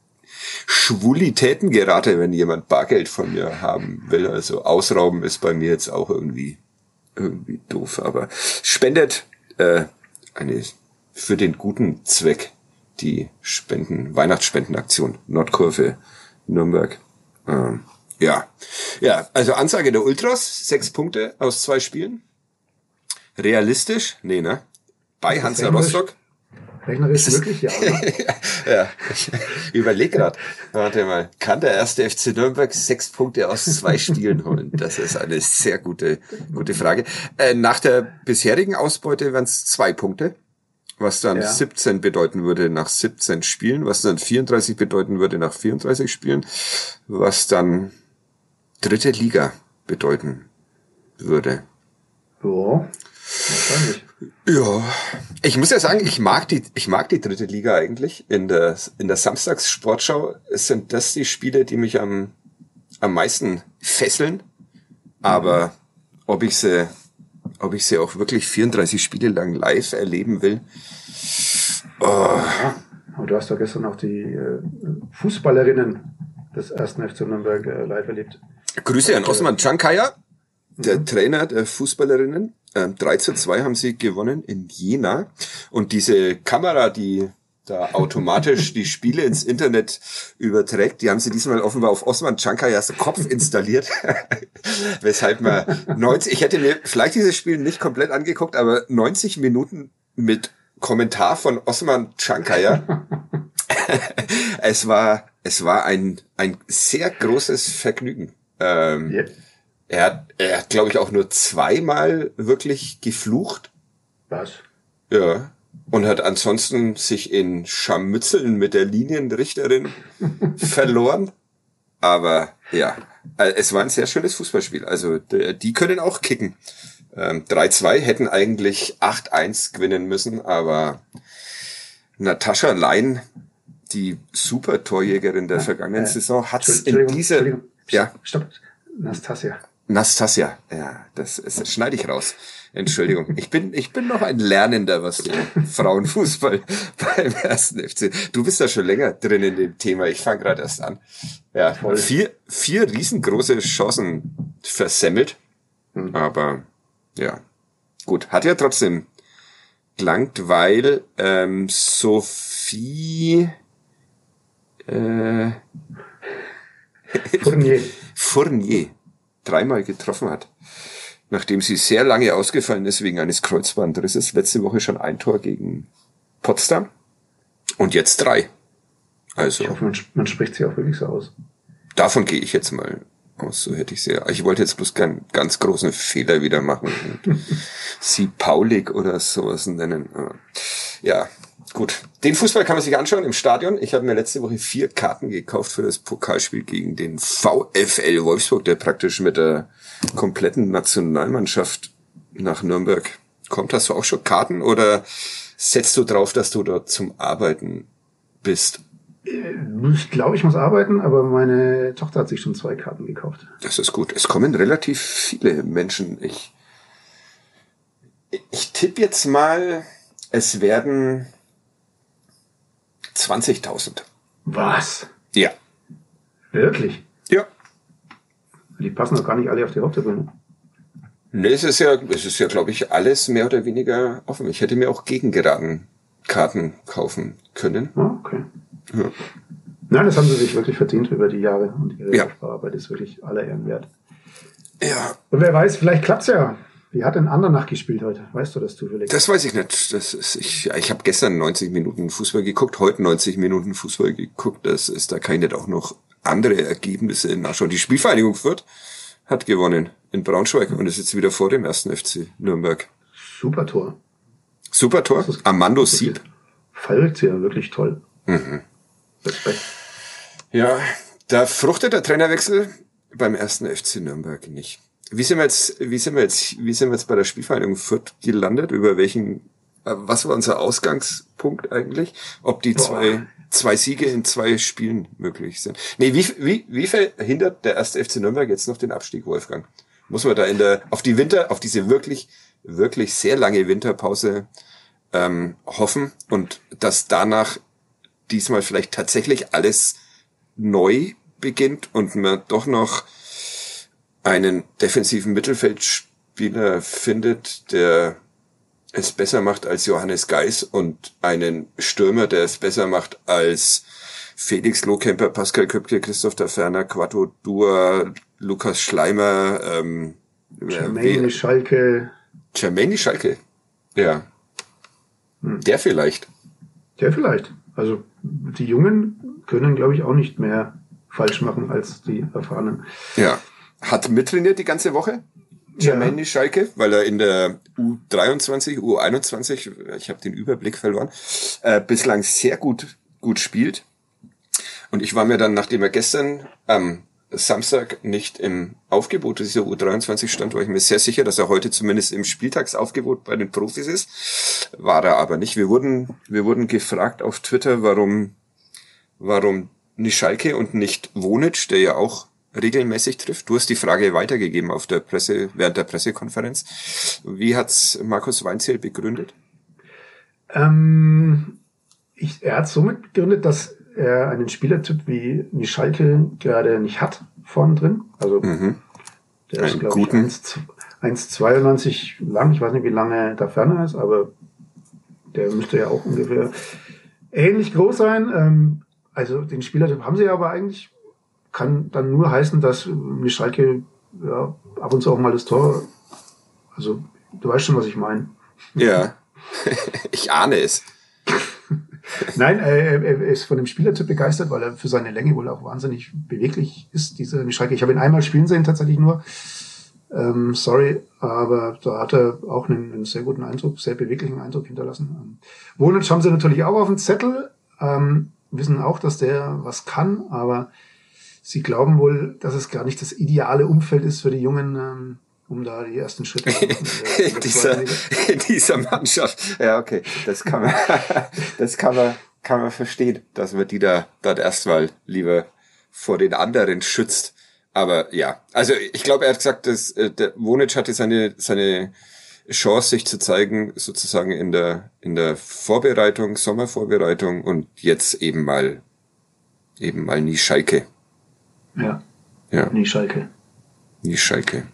Schwulitäten gerate, wenn jemand Bargeld von mir haben will. Also ausrauben ist bei mir jetzt auch irgendwie irgendwie doof. Aber spendet äh, eine für den guten Zweck die Spenden Weihnachtsspendenaktion Nordkurve Nürnberg. Ähm, ja, ja. Also Ansage der Ultras: sechs Punkte aus zwei Spielen. Realistisch? Nee, ne? Bei Hansa Rostock. Rechnerisch möglich, ja. Ja, ich überleg grad. Warte mal, kann der erste F C Nürnberg sechs Punkte aus zwei Spielen holen? Das ist eine sehr gute gute Frage. Äh, nach der bisherigen Ausbeute wären es zwei Punkte, was dann ja. siebzehn bedeuten würde nach siebzehn Spielen, was dann vierunddreißig bedeuten würde nach vierunddreißig Spielen, was dann dritte Liga bedeuten würde. Ja, wahrscheinlich. Ja, ich muss ja sagen, ich mag die, ich mag die dritte Liga eigentlich. In der, in der Samstags-Sportschau sind das die Spiele, die mich am, am meisten fesseln. Aber ob ich sie, ob ich sie auch wirklich vierunddreißig Spiele lang live erleben will. Oh. Ja, aber du hast doch gestern auch die äh, Fußballerinnen des ersten F C Nürnberg äh, live erlebt. Grüße an Osman Çankaya, der mhm. Trainer der Fußballerinnen. drei zu zwei haben sie gewonnen in Jena. Und diese Kamera, die da automatisch die Spiele ins Internet überträgt, die haben sie diesmal offenbar auf Osman Çankayas Kopf installiert. Weshalb man neunzig, ich hätte mir vielleicht dieses Spiel nicht komplett angeguckt, aber neunzig Minuten mit Kommentar von Osman Çankaya. Es war, es war ein, ein sehr großes Vergnügen. Ähm, yeah. Er hat, er hat, glaube ich, auch nur zweimal wirklich geflucht. Was? Ja. Und hat ansonsten sich in Scharmützeln mit der Linienrichterin verloren. Aber ja, es war ein sehr schönes Fußballspiel. Also die können auch kicken. drei zwei hätten eigentlich acht eins gewinnen müssen, aber Natascha Lein, die Super-Torjägerin der vergangenen äh, Saison, hat es in dieser... Ja. Stopp, Nastasia. Nastasia, ja, das, ist, das schneide ich raus. Entschuldigung, ich bin, ich bin noch ein Lernender, was den Frauenfußball beim ersten F C. Du bist da schon länger drin in dem Thema. Ich fange gerade erst an. Ja, Toll. vier, vier riesengroße Chancen versemmelt, mhm. aber ja, gut, hat ja trotzdem gelangt, weil ähm, Sophie äh, Fournier. Fournier. dreimal getroffen hat, nachdem sie sehr lange ausgefallen ist wegen eines Kreuzbandrisses. Letzte Woche schon ein Tor gegen Potsdam und jetzt drei. Also ich hoffe, man, man spricht sie auch wirklich so aus. Davon gehe ich jetzt mal aus, so hätte ich sie. Ich wollte jetzt bloß keinen ganz großen Fehler wieder machen und sie Paulik oder sowas nennen. Ja, gut. gut. Den Fußball kann man sich anschauen im Stadion. Ich habe mir letzte Woche vier Karten gekauft für das Pokalspiel gegen den VfL Wolfsburg, der praktisch mit der kompletten Nationalmannschaft nach Nürnberg kommt. Hast du auch schon Karten oder setzt du drauf, dass du dort zum Arbeiten bist? Ich glaube, ich muss arbeiten, aber meine Tochter hat sich schon zwei Karten gekauft. Das ist gut. Es kommen relativ viele Menschen. Ich, ich tippe jetzt mal, es werden zwanzigtausend. Was? Ja. Wirklich? Ja. Die passen doch gar nicht alle auf die Haupttribüne. Nee, es ist ja, es ist ja, glaube ich, alles mehr oder weniger offen. Ich hätte mir auch gegengeraden Karten kaufen können. Ah, okay. Ja. Nein, das haben sie sich wirklich verdient über die Jahre und ihre ja. Arbeit ist wirklich aller Ehren wert. Ja. Und wer weiß, vielleicht klappt's ja. Wie hat denn Andernach gespielt heute? Weißt du das zufällig? Das weiß ich nicht. Das ist, ich ich habe gestern neunzig Minuten Fußball geguckt, heute neunzig Minuten Fußball geguckt. Das ist, da kann ich nicht auch noch andere Ergebnisse nachschauen. Die Spielvereinigung Fürth hat gewonnen in Braunschweig und ist jetzt wieder vor dem ersten F C Nürnberg. Super Tor. Super Tor. Armando Sieb. Fallrückzieher, ja wirklich toll. Mhm. Respekt. Ja, da fruchtet der Trainerwechsel beim ersten F C Nürnberg nicht. Wie sind wir jetzt, wie sind wir jetzt, wie sind wir jetzt bei der Spielvereinigung Fürth gelandet? Über welchen, was war unser Ausgangspunkt eigentlich? Ob die Boah. zwei, zwei Siege in zwei Spielen möglich sind? Nee, wie, wie, wie verhindert der erste F C Nürnberg jetzt noch den Abstieg, Wolfgang? Muss man da in der, auf die Winter, auf diese wirklich, wirklich sehr lange Winterpause, ähm, hoffen und dass danach diesmal vielleicht tatsächlich alles neu beginnt und man doch noch einen defensiven Mittelfeldspieler findet, der es besser macht als Johannes Geis und einen Stürmer, der es besser macht als Felix Lohkemper, Pascal Köpke, Christoph Daferner, Kwadwo Duah, Lukas Schleimer, ähm, Jermaine Schalke. Jermaine Schalke, ja. Hm. Der vielleicht. Der vielleicht. Also die Jungen können, glaube ich, auch nicht mehr falsch machen als die Erfahrenen. Ja. Hat mittrainiert die ganze Woche, Jermaine ja. Schalke, weil er in der U dreiundzwanzig, U einundzwanzig, ich habe den Überblick verloren, äh, bislang sehr gut gut spielt. Und ich war mir dann, nachdem er gestern am ähm, Samstag nicht im Aufgebot dieser U dreiundzwanzig stand, war ich mir sehr sicher, dass er heute zumindest im Spieltagsaufgebot bei den Profis ist. War er aber nicht. Wir wurden wir wurden gefragt auf Twitter, warum warum nicht Schalke und nicht Wonitsch, der ja auch regelmäßig trifft. Du hast die Frage weitergegeben auf der Presse, während der Pressekonferenz. Wie hat's Markus Weinzierl begründet? Ähm, ich, er hat so begründet, dass er einen Spielertyp wie Schalke gerade nicht hat, vorn drin. Also, mhm. der ist, glaube ich, eins Komma zweiundneunzig lang. Ich weiß nicht, wie lange da ferner ist, aber der müsste ja auch ungefähr ähnlich groß sein. Ähm, also, den Spielertyp haben sie aber eigentlich. Kann dann nur heißen, dass eine Schalke ja, ab und zu auch mal das Tor... Also, du weißt schon, was ich meine. Ja, ich ahne es. Nein, er, er ist von dem Spielertyp begeistert, weil er für seine Länge wohl auch wahnsinnig beweglich ist, dieser Schalke. Ich habe ihn einmal spielen sehen, tatsächlich nur. Ähm, sorry, aber da hat er auch einen, einen sehr guten Eindruck, sehr beweglichen Eindruck hinterlassen. Wonitsch haben sie natürlich auch auf dem Zettel. Ähm, wissen auch, dass der was kann, aber... Sie glauben wohl, dass es gar nicht das ideale Umfeld ist für die Jungen, um da die ersten Schritte zu machen. dieser, dieser Mannschaft. Ja, okay. Das kann man, das kann man, kann man verstehen, dass man die da, dann erstmal lieber vor den anderen schützt. Aber ja. Also, ich glaube, er hat gesagt, dass, der Wonitsch hatte seine, seine Chance, sich zu zeigen, sozusagen in der, in der Vorbereitung, Sommervorbereitung und jetzt eben mal, eben mal nie Schalke. Ja. ja. Nie Schalke. Nie Schalke.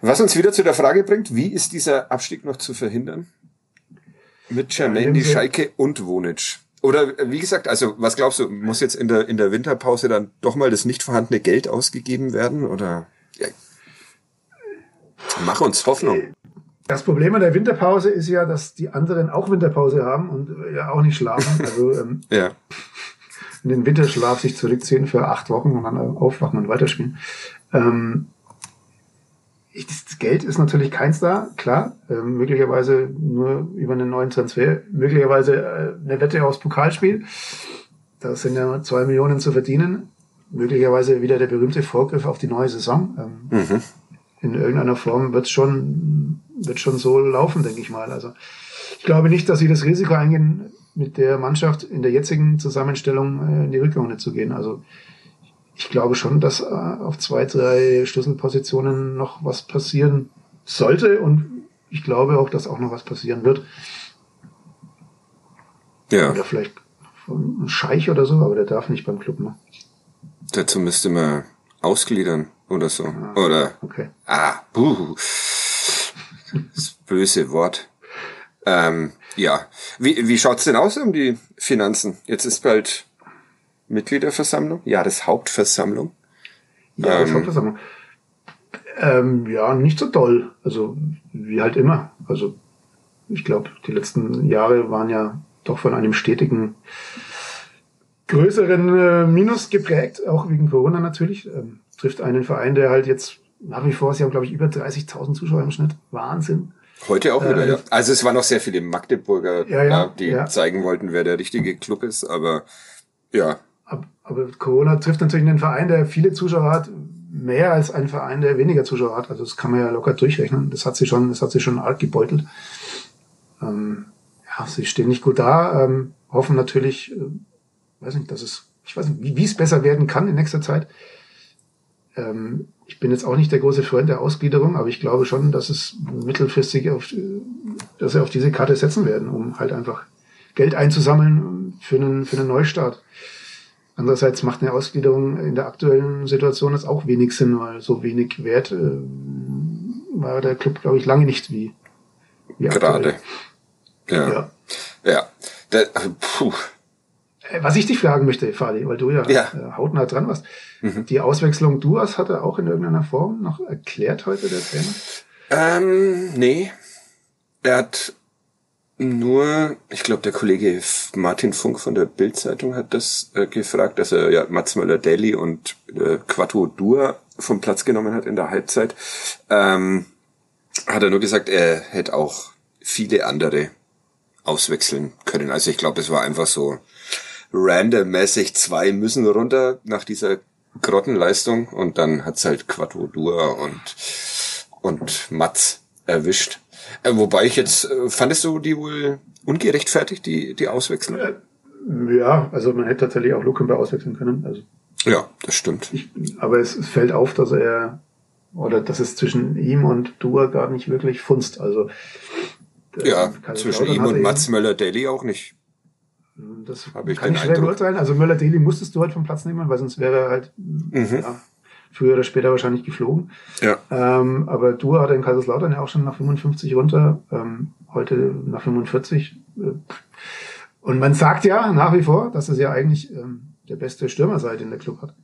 Was uns wieder zu der Frage bringt, wie ist dieser Abstieg noch zu verhindern? Mit Jermaine, ja, Schalke und Wonitsch. Oder wie gesagt, also was glaubst du, muss jetzt in der in der Winterpause dann doch mal das nicht vorhandene Geld ausgegeben werden? Oder ja. Mach uns Hoffnung. Das Problem an der Winterpause ist ja, dass die anderen auch Winterpause haben und ja auch nicht schlafen. Also ähm, ja. in den Winterschlaf sich zurückziehen für acht Wochen und dann aufwachen und weiterspielen. Ähm, ich, das Geld ist natürlich keins da, klar. Ähm, möglicherweise nur über einen neuen Transfer, möglicherweise äh, eine Wette aufs Pokalspiel. Da sind ja zwei Millionen zu verdienen. Möglicherweise wieder der berühmte Vorgriff auf die neue Saison. Ähm, mhm. In irgendeiner Form wird es schon, wird schon so laufen, denke ich mal. Also ich glaube nicht, dass sie das Risiko eingehen, mit der Mannschaft in der jetzigen Zusammenstellung äh, in die Rückrunde zu gehen. Also ich glaube schon, dass äh, auf zwei, drei Schlüsselpositionen noch was passieren sollte. Und ich glaube auch, dass auch noch was passieren wird. Ja. Oder vielleicht ein Scheich oder so, aber der darf nicht beim Club machen. Dazu müsste man ausgliedern oder so. Ah, oder okay. Ah, buh. Das böse Wort. Ähm, ja. Wie, wie schaut's denn aus um die Finanzen? Jetzt ist bald Mitgliederversammlung? Ja, das Hauptversammlung. Ja, das ähm, Hauptversammlung. Ähm, ja, nicht so toll. Also, wie halt immer. Also, ich glaube, die letzten Jahre waren ja doch von einem stetigen, größeren äh, Minus geprägt, auch wegen Corona natürlich. Ähm, trifft einen Verein, der halt jetzt nach wie vor, sie haben, glaube ich, über dreißigtausend Zuschauer im Schnitt. Wahnsinn. Heute auch wieder, ähm, ja. Also es waren noch sehr viele Magdeburger ja, ja, da, die ja. zeigen wollten, wer der richtige Club ist, aber ja. Aber, aber Corona trifft natürlich einen Verein, der viele Zuschauer hat, mehr als einen Verein, der weniger Zuschauer hat. Also das kann man ja locker durchrechnen. Das hat sie schon, das hat sie schon arg gebeutelt. Ähm, ja, sie stehen nicht gut da, ähm, hoffen natürlich, äh, weiß nicht, dass es, ich weiß nicht, wie, wie es besser werden kann in nächster Zeit. Ähm, Ich bin jetzt auch nicht der große Freund der Ausgliederung, aber ich glaube schon, dass es mittelfristig auf, dass sie auf diese Karte setzen werden, um halt einfach Geld einzusammeln für einen, für einen Neustart. Andererseits macht eine Ausgliederung in der aktuellen Situation jetzt auch wenig Sinn, weil so wenig wert äh, war der Club, glaube ich, lange nicht wie, wie gerade. Ja. Ja. Ja. Da, puh. Was ich dich fragen möchte, Fadi, weil du ja, ja. hautnah dran warst. Mhm. Die Auswechslung Duas hat er auch in irgendeiner Form noch erklärt heute, der Trainer? Ähm, nee. Er hat nur, ich glaube, der Kollege Martin Funk von der Bild-Zeitung hat das äh, gefragt, dass er ja Mats Möller Daehli und äh, Kwadwo Duah vom Platz genommen hat in der Halbzeit. Ähm, hat er nur gesagt, er hätte auch viele andere auswechseln können. Also ich glaube, es war einfach so randommäßig, zwei müssen runter nach dieser Grottenleistung und dann hat's halt Kwadwo Duah und und Mats erwischt. Äh, wobei ich jetzt, äh, fandest du die wohl ungerechtfertigt, die die Auswechslung? Ja, also man hätte tatsächlich auch Lukembe auswechseln können. Also ja, das stimmt. Ich, aber es, es fällt auf, dass er, oder dass es zwischen ihm und Duah gar nicht wirklich funzt. Also ja, zwischen ihm und Mats Möller Daehli auch nicht. Das habe ich kann ich schwer beurteilen. Also Möller Daehli musstest du halt vom Platz nehmen, weil sonst wäre er halt mhm. ja, früher oder später wahrscheinlich geflogen. Ja. Ähm, aber Duah hat in Kaiserslautern ja auch schon nach fünfundfünfzig runter, ähm, heute nach fünfundvierzig. Und man sagt ja nach wie vor, dass es ja eigentlich ähm, der beste Stürmer sei, den der Club hat.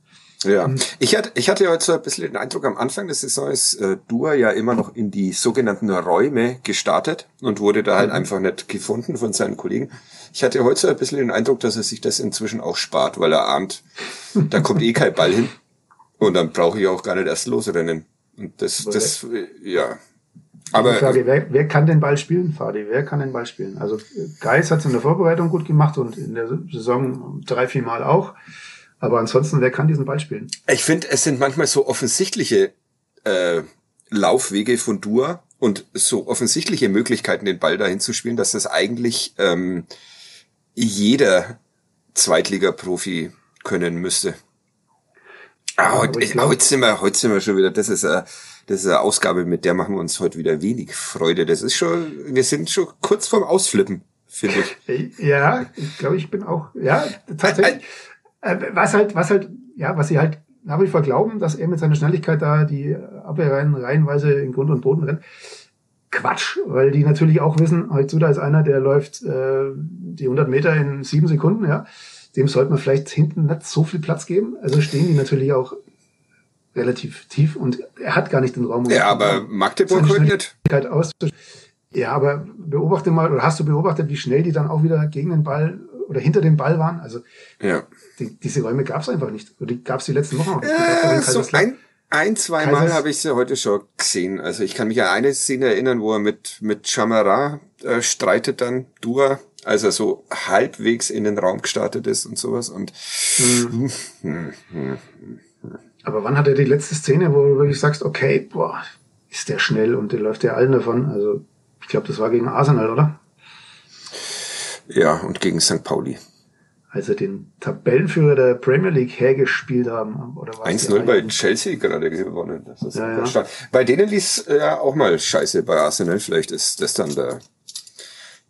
Ja, ich hatte, ich hatte heute so ein bisschen den Eindruck, am Anfang des Saisons ist äh, Duah ja immer noch in die sogenannten Räume gestartet und wurde da halt einfach nicht gefunden von seinen Kollegen. Ich hatte heute so ein bisschen den Eindruck, dass er sich das inzwischen auch spart, weil er ahnt, da kommt eh kein Ball hin und dann brauche ich auch gar nicht erst losrennen. Und das, das, ja. Aber Frage, wer, wer kann den Ball spielen, Fadi? Wer kann den Ball spielen? Also Geis hat es in der Vorbereitung gut gemacht und in der Saison drei, vier Mal auch. Aber ansonsten, wer kann diesen Ball spielen? Ich finde, es sind manchmal so offensichtliche äh, Laufwege von Duah und so offensichtliche Möglichkeiten, den Ball dahin zu spielen, dass das eigentlich ähm, jeder Zweitliga-Profi können müsste. Ah, heute, ja, glaub, heute, sind wir, heute sind wir schon wieder, das ist, eine, das ist eine Ausgabe, mit der machen wir uns heute wieder wenig Freude. Das ist schon, wir sind schon kurz vorm Ausflippen, finde ich. Ja, ich glaube, ich bin auch, ja, tatsächlich. Was halt, was halt, ja, was sie halt nach wie vor glauben, dass er mit seiner Schnelligkeit da die Abwehrreihen reihenweise in Grund und Boden rennt. Quatsch, weil die natürlich auch wissen, heutzutage ist einer, der läuft äh, die hundert Meter in sieben Sekunden, ja. Dem sollte man vielleicht hinten nicht so viel Platz geben. Also stehen die natürlich auch relativ tief und er hat gar nicht den Raum. Um ja, aber Magdeburg wird nicht. Ja, aber beobachte mal, oder hast du beobachtet, wie schnell die dann auch wieder gegen den Ball oder hinter dem Ball waren? Also ja. Die, diese Räume gab es einfach nicht. Die gab es die letzten Wochen auch nicht. Ja, so ein, Ein, zwei Mal habe ich sie heute schon gesehen. Also ich kann mich an eine Szene erinnern, wo er mit mit Chamara äh, streitet dann, Duah, als er so halbwegs in den Raum gestartet ist und sowas. Und hm. Hm, hm, hm, hm. Aber wann hat er die letzte Szene, wo du wirklich sagst, okay, boah, ist der schnell und der läuft ja allen davon. Also ich glaube, das war gegen Arsenal, oder? Ja, und gegen Sankt Pauli. Als sie den Tabellenführer der Premier League hergespielt haben. Oder was? eins null bei Chelsea gerade gewonnen. Das ist ja, ja. Bei denen ließ ja auch mal scheiße bei Arsenal. Vielleicht ist das dann der,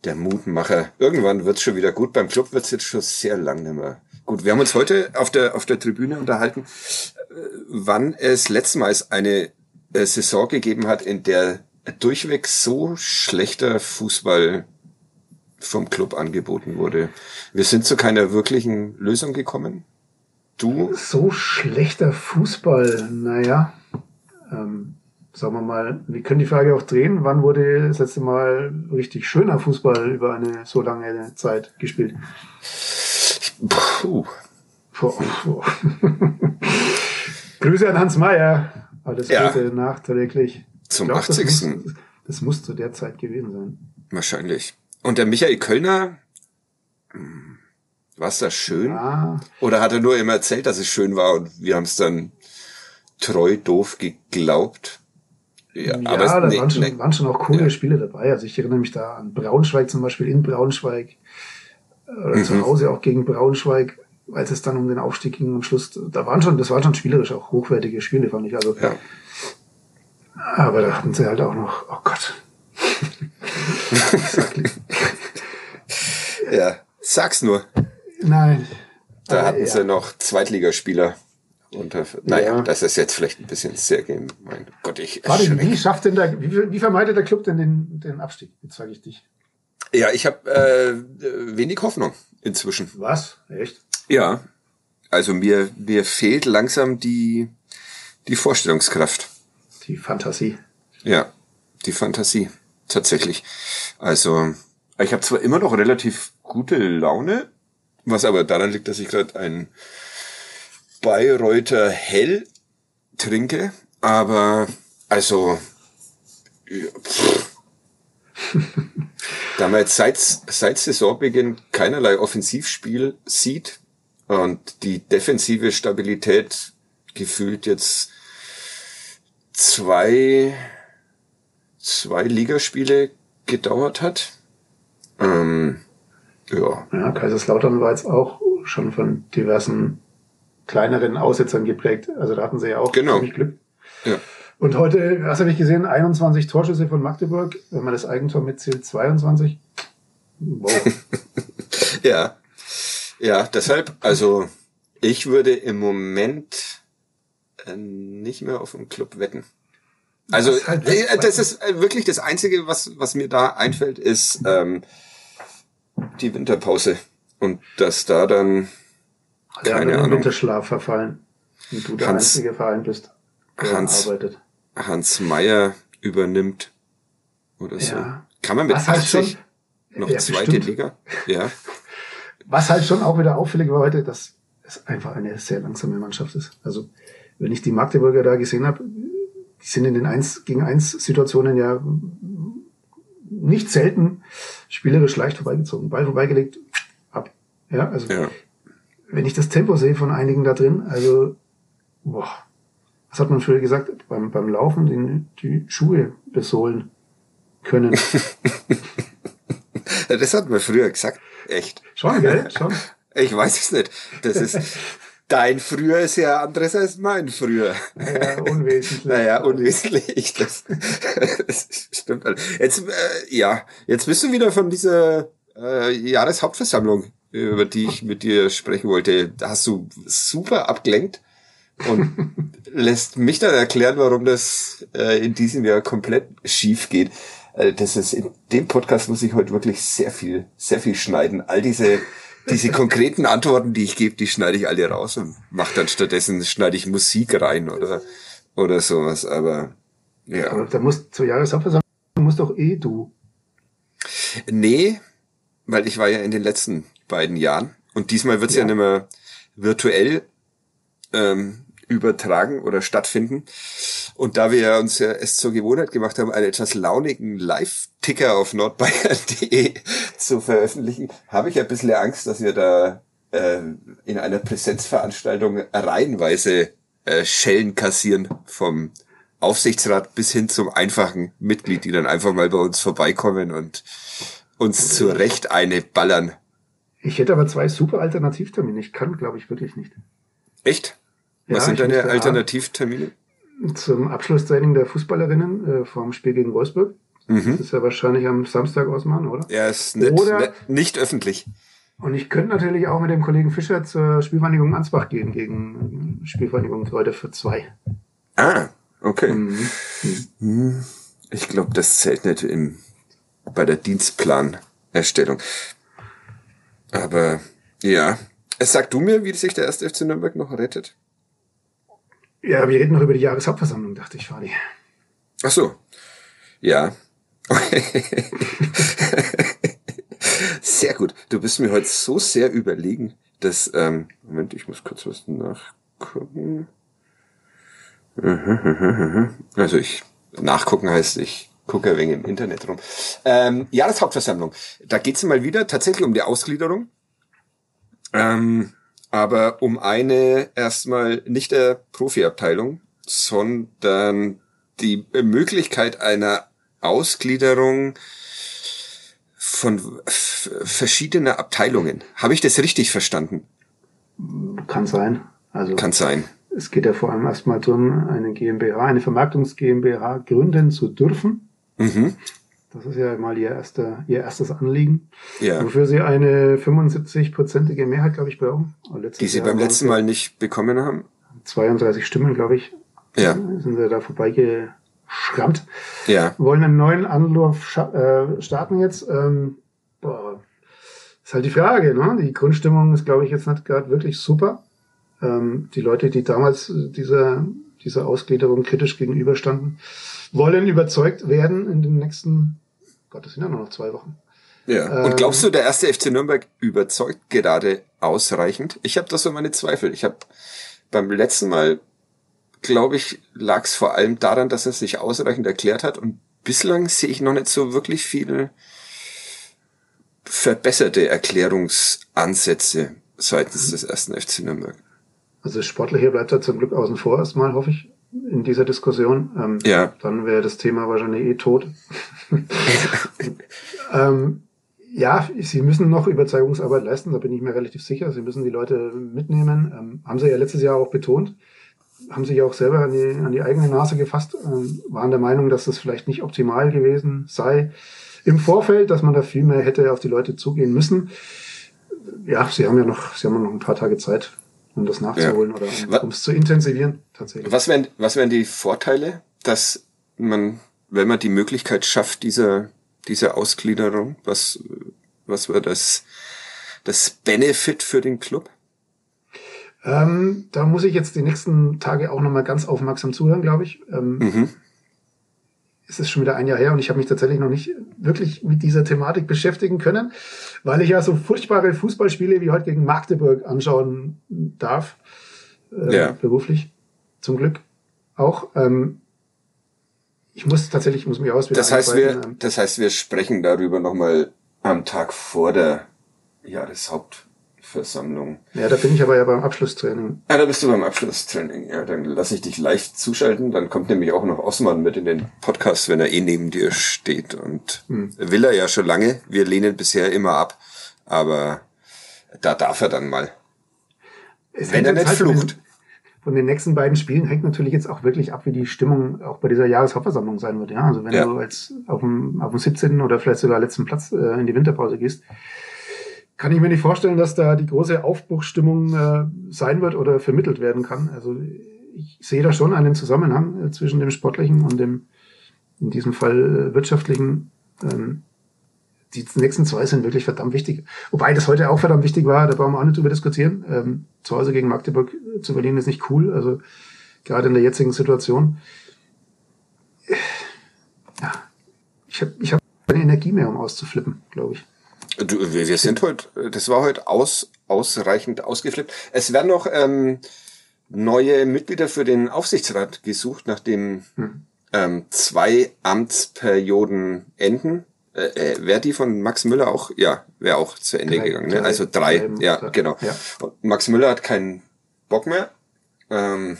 der Mutmacher. Irgendwann wird's schon wieder gut. Beim Club wird's jetzt schon sehr lang nicht mehr gut. Wir haben uns heute auf der, auf der Tribüne unterhalten, wann es letztmals eine Saison gegeben hat, in der durchweg so schlechter Fußball vom Club angeboten wurde. Wir sind zu keiner wirklichen Lösung gekommen. Du? So schlechter Fußball, naja. Ähm, sagen wir mal, wir können die Frage auch drehen, wann wurde das letzte Mal richtig schöner Fußball über eine so lange Zeit gespielt? Puh. Puh. Puh. Grüße an Hans Meyer. Alles ja. Gute nachträglich. Zum glaub, achtzigsten. Das muss, das muss zu der Zeit gewesen sein. Wahrscheinlich. Und der Michael Kölner, war es da schön? Ja. Oder hat er nur immer erzählt, dass es schön war und wir haben es dann treu doof geglaubt? Ja, ja, aber es, da nee, waren, schon, nee. waren schon auch coole ja. Spiele dabei. Also ich erinnere mich da an Braunschweig zum Beispiel, in Braunschweig. Oder mhm. zu Hause auch gegen Braunschweig, als es dann um den Aufstieg ging am Schluss. Da waren schon, das waren schon spielerisch auch hochwertige Spiele, fand ich. Also, ja. Aber da hatten sie halt auch noch, oh Gott. Ja, sag's nur. Nein. Da hatten ja. sie noch Zweitligaspieler. Unter, naja, ja. das ist jetzt vielleicht ein bisschen sehr gehen. Mein Gott, ich erschrecke. Wie schafft denn der, wie, wie vermeidet der Club denn den, den Abstieg? Jetzt sage ich dich. Ja, ich habe äh, wenig Hoffnung inzwischen. Was? Echt? Ja. Also mir, mir fehlt langsam die, die Vorstellungskraft. Die Fantasie. Ja, die Fantasie. Tatsächlich. Also, ich habe zwar immer noch relativ gute Laune, was aber daran liegt, dass ich gerade ein Bayreuther Hell trinke, aber also ja, da man jetzt seit, seit Saisonbeginn keinerlei Offensivspiel sieht und die defensive Stabilität gefühlt jetzt zwei zwei Ligaspiele gedauert hat. Ähm, ja. ja, Kaiserslautern war jetzt auch schon von diversen kleineren Aussetzern geprägt. Also da hatten sie ja auch genau. ziemlich Glück. Ja. Und heute, was habe ich gesehen? einundzwanzig Torschüsse von Magdeburg. Wenn man das Eigentor mitzählt, zweiundzwanzig. Wow. ja. Ja, deshalb, also ich würde im Moment nicht mehr auf den Club wetten. Also das ist, halt äh, das ist wirklich das Einzige, was was mir da einfällt, ist ähm, die Winterpause und dass da dann also keine Ahnung Winterschlaf verfallen und du der Hans, einzige Verein bist, der Hans arbeitet. Hans Meyer übernimmt oder so. Ja. Kann man mit was achtzig halt schon, noch ja, zweite bestimmt. Liga? Ja. Was halt schon auch wieder auffällig war heute, dass es einfach eine sehr langsame Mannschaft ist. Also wenn ich die Magdeburger da gesehen habe. Die sind in den eins gegen eins Situationen ja nicht selten spielerisch leicht vorbeigezogen. Ball vorbeigelegt, ab. Ja, also, ja. wenn ich das Tempo sehe von einigen da drin, also, boah, was hat man früher gesagt? Beim, beim Laufen den, die Schuhe besohlen können. Das hat man früher gesagt. Echt. Schon, gell? Schon. Ich weiß es nicht. Das ist, dein Früher ist ja anderes als mein Früher. Naja, unwesentlich. Naja, unwesentlich. Das, das stimmt. Jetzt, äh, ja, jetzt bist du wieder von dieser äh, Jahreshauptversammlung, über die ich mit dir sprechen wollte. Da hast du super abgelenkt und lässt mich dann erklären, warum das äh, in diesem Jahr komplett schief geht. Äh, das ist, in dem Podcast muss ich heute wirklich sehr viel, sehr viel schneiden. All diese Diese konkreten Antworten, die ich gebe, die schneide ich alle raus und mache dann stattdessen, schneide ich Musik rein oder oder sowas, aber ja. Aber da musst zur Jahreshauptversammlung musst doch eh du. Nee, weil ich war ja in den letzten beiden Jahren und diesmal wird's ja, ja nicht mehr virtuell ähm, übertragen oder stattfinden. Und da wir uns ja es zur Gewohnheit gemacht haben, einen etwas launigen Live-Ticker auf Nordbayern punkt de zu veröffentlichen, habe ich ein bisschen Angst, dass wir da äh, in einer Präsenzveranstaltung reihenweise äh, Schellen kassieren vom Aufsichtsrat bis hin zum einfachen Mitglied, die dann einfach mal bei uns vorbeikommen und uns zu Recht eine ballern. Ich hätte aber zwei super Alternativtermine. Ich kann, glaube ich, wirklich nicht. Echt? Was ja, sind deine Alternativtermine? Zum Abschlusstraining der Fußballerinnen äh, vom Spiel gegen Wolfsburg. Mhm. Das ist ja wahrscheinlich am Samstag ausmachen, oder? Ja, ist nicht, oder, ne, nicht öffentlich. Und ich könnte natürlich auch mit dem Kollegen Fischer zur Spielvereinigung Ansbach gehen, gegen Spielvereinigung Freude für zwei. Ah, okay. Mhm. Mhm. Ich glaube, das zählt nicht im, bei der Dienstplanerstellung. Aber, ja. Sag du mir, wie sich der erste F C Nürnberg noch rettet? Ja, wir reden noch über die Jahreshauptversammlung, dachte ich, Fadi. Ach so. Ja. Sehr gut. Du bist mir heute so sehr überlegen, dass, ähm, Moment, ich muss kurz was nachgucken. Also ich, nachgucken heißt ich, gucke ein wenig im Internet rum. Ähm, Jahreshauptversammlung. Da geht's mal wieder tatsächlich um die Ausgliederung. Ähm, aber um eine erstmal nicht der Profiabteilung, sondern die Möglichkeit einer Ausgliederung von f- verschiedener Abteilungen. Habe ich das richtig verstanden? Kann sein. Also kann sein. Es geht ja vor allem erstmal darum, eine GmbH, eine Vermarktungs GmbH gründen zu dürfen. Mhm. Das ist ja mal ihr, erster, ihr erstes Anliegen, ja. Wofür sie eine fünfundsiebzig-prozentige Mehrheit, glaube ich, brauchen. Die sie Jahr beim letzten Mal nicht bekommen haben. zweiunddreißig Stimmen, glaube ich, ja. Sind sie da vorbeigeschrammt. Ja. Wollen einen neuen Anlauf scha- äh, starten jetzt. Ähm, boah. Ist halt die Frage, ne? Die Grundstimmung ist, glaube ich, jetzt nicht gerade wirklich super. Ähm, die Leute, die damals dieser... dieser Ausgliederung kritisch gegenüberstanden, wollen überzeugt werden in den nächsten, Gott, das sind ja nur noch zwei Wochen. Ja, ähm, und glaubst du, der erste F C Nürnberg überzeugt gerade ausreichend? Ich habe da so meine Zweifel. Ich habe beim letzten Mal, glaube ich, lag es vor allem daran, dass er es nicht ausreichend erklärt hat und bislang sehe ich noch nicht so wirklich viele verbesserte Erklärungsansätze seitens mhm. des ersten F C Nürnberg. Also Sportliche bleibt da zum Glück außen vor erstmal, hoffe ich, in dieser Diskussion. Ähm, ja. Dann wäre das Thema wahrscheinlich eh tot. ähm, ja, sie müssen noch Überzeugungsarbeit leisten, da bin ich mir relativ sicher. Sie müssen die Leute mitnehmen. Ähm, haben sie ja letztes Jahr auch betont. Haben sich ja auch selber an die, an die eigene Nase gefasst. Ähm, waren der Meinung, dass das vielleicht nicht optimal gewesen sei im Vorfeld, dass man da viel mehr hätte auf die Leute zugehen müssen. Ja, sie haben ja noch, sie haben noch ein paar Tage Zeit, um das nachzuholen, ja, oder um es zu intensivieren, tatsächlich. Was wären, was wären die Vorteile, dass man, wenn man die Möglichkeit schafft, dieser, dieser Ausgliederung, was, was wäre das, das Benefit für den Club? Ähm, da muss ich jetzt die nächsten Tage auch nochmal ganz aufmerksam zuhören, glaube ich. Ähm, mhm. Es ist schon wieder ein Jahr her und ich habe mich tatsächlich noch nicht wirklich mit dieser Thematik beschäftigen können, weil ich ja so furchtbare Fußballspiele wie heute gegen Magdeburg anschauen darf, äh, ja. beruflich, zum Glück auch. Ähm, ich muss tatsächlich, muss mich aus. Das heißt, wir, das heißt, wir sprechen darüber nochmal am Tag vor der Jahreshauptversammlung. Ja, da bin ich aber ja beim Abschlusstraining. Ah, da bist du beim Abschlusstraining. Ja, dann lasse ich dich leicht zuschalten. Dann kommt nämlich auch noch Osman mit in den Podcast, wenn er eh neben dir steht. Und hm. will er ja schon lange. Wir lehnen bisher immer ab. Aber da darf er dann mal. Es wenn er nicht halt flucht. Von den, von den nächsten beiden Spielen hängt natürlich jetzt auch wirklich ab, wie die Stimmung auch bei dieser Jahreshauptversammlung sein wird. Ja, also wenn ja. du jetzt auf dem, auf dem siebzehnten oder vielleicht sogar letzten Platz äh, in die Winterpause gehst, kann ich mir nicht vorstellen, dass da die große Aufbruchsstimmung äh, sein wird oder vermittelt werden kann. Also ich sehe da schon einen Zusammenhang äh, zwischen dem Sportlichen und dem, in diesem Fall, äh, Wirtschaftlichen. Ähm, die nächsten zwei sind wirklich verdammt wichtig. Wobei das heute auch verdammt wichtig war, da brauchen wir auch nicht drüber diskutieren. Ähm, zu Hause gegen Magdeburg zu verlieren ist nicht cool, also gerade in der jetzigen Situation. Ja, ich habe ich hab keine Energie mehr, um auszuflippen, glaube ich. Du, wir sind heute, das war heute aus, ausreichend ausgeflippt. Es werden noch ähm, neue Mitglieder für den Aufsichtsrat gesucht, nachdem hm. ähm, zwei Amtsperioden enden. Äh, äh, wäre die von Max Müller auch, ja, wäre auch zu Ende drei, gegangen. Ne? Drei, also drei, drei ja, drei. Genau. Ja. Max Müller hat keinen Bock mehr. Ähm,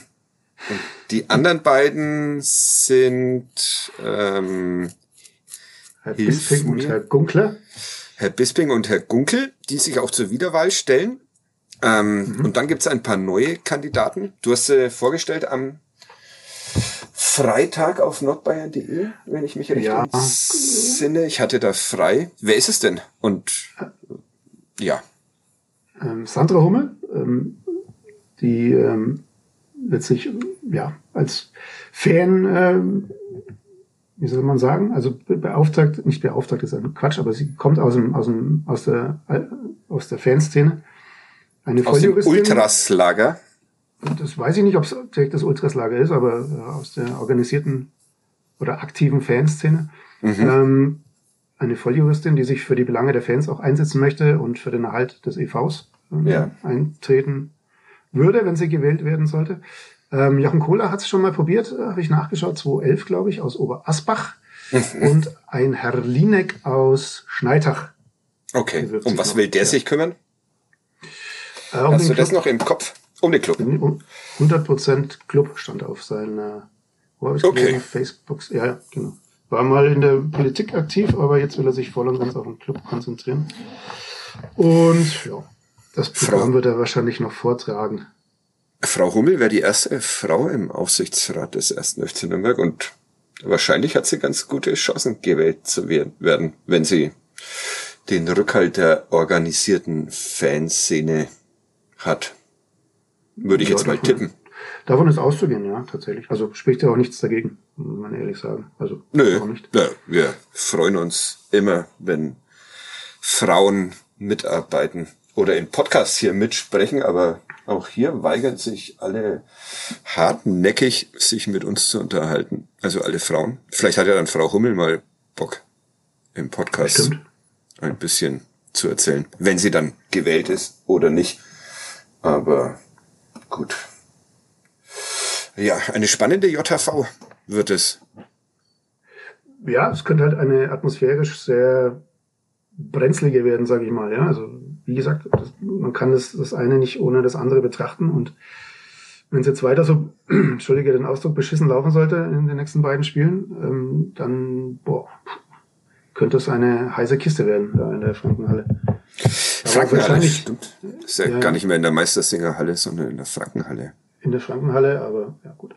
und die anderen beiden sind ähm, Herr Bisping und Herr Gunkler. Herr Bisping und Herr Gunkel, die sich auch zur Wiederwahl stellen. Ähm, mhm. Und dann gibt's ein paar neue Kandidaten. Du hast sie äh, vorgestellt am Freitag auf Nordbayern punkt de, wenn ich mich richtig entsinne. Ja. Ich hatte da frei. Wer ist es denn? Und ja. Ähm, Sandra Hummel, ähm, die ähm, letztlich ja als Fan, ähm, wie soll man sagen, also beauftragt, nicht beauftragt ist ein Quatsch, aber sie kommt aus dem aus dem aus der aus der Fanszene. Eine aus dem Ultraslager? Das weiß ich nicht, ob es direkt das Ultraslager ist, aber aus der organisierten oder aktiven Fanszene. Mhm. Ähm, eine Volljuristin, die sich für die Belange der Fans auch einsetzen möchte und für den Erhalt des E Vs ähm, ja. eintreten würde, wenn sie gewählt werden sollte. Ähm, Jochen Kohler hat es schon mal probiert, habe ich nachgeschaut, zweitausendelf, glaube ich, aus Oberasbach. Mhm. Und ein Herr Linek aus Schneitach. Okay, um was noch. will der ja. sich kümmern? Äh, um Hast du Club, das noch im Kopf? Um den Club. hundert Prozent Club stand auf seiner wo habe ich okay. gelesen, Facebook. Ja, genau. War mal in der Politik aktiv, aber jetzt will er sich voll und ganz auf den Club konzentrieren. Und ja, das Programm Frau, wird er wahrscheinlich noch vortragen. Frau Hummel wäre die erste Frau im Aufsichtsrat des ersten F C Nürnberg und wahrscheinlich hat sie ganz gute Chancen, gewählt zu werden, wenn sie den Rückhalt der organisierten Fanszene hat. Würde ich ja, jetzt mal davon, tippen. Davon ist auszugehen, ja, tatsächlich. Also spricht ja auch nichts dagegen, muss man ehrlich sagen. Also Nö, auch nicht. Ja, wir freuen uns immer, wenn Frauen mitarbeiten oder in Podcasts hier mitsprechen, aber auch hier weigern sich alle hartnäckig, sich mit uns zu unterhalten. Also alle Frauen. Vielleicht hat ja dann Frau Hummel mal Bock, im Podcast Stimmt. ein bisschen zu erzählen, wenn sie dann gewählt ist oder nicht. Aber gut. Ja, eine spannende J H V wird es. Ja, es könnte halt eine atmosphärisch sehr brenzlige werden, sage ich mal. Ja, also wie gesagt, das, man kann das, das eine nicht ohne das andere betrachten. Und wenn es jetzt weiter so, entschuldige den Ausdruck, beschissen laufen sollte in den nächsten beiden Spielen, ähm, dann boah, könnte es eine heiße Kiste werden da in der Frankenhalle. Frankenhalle, stimmt. Das ist ja, ja gar nicht mehr in der Meistersinger Halle, sondern in der Frankenhalle. In der Frankenhalle, aber ja gut.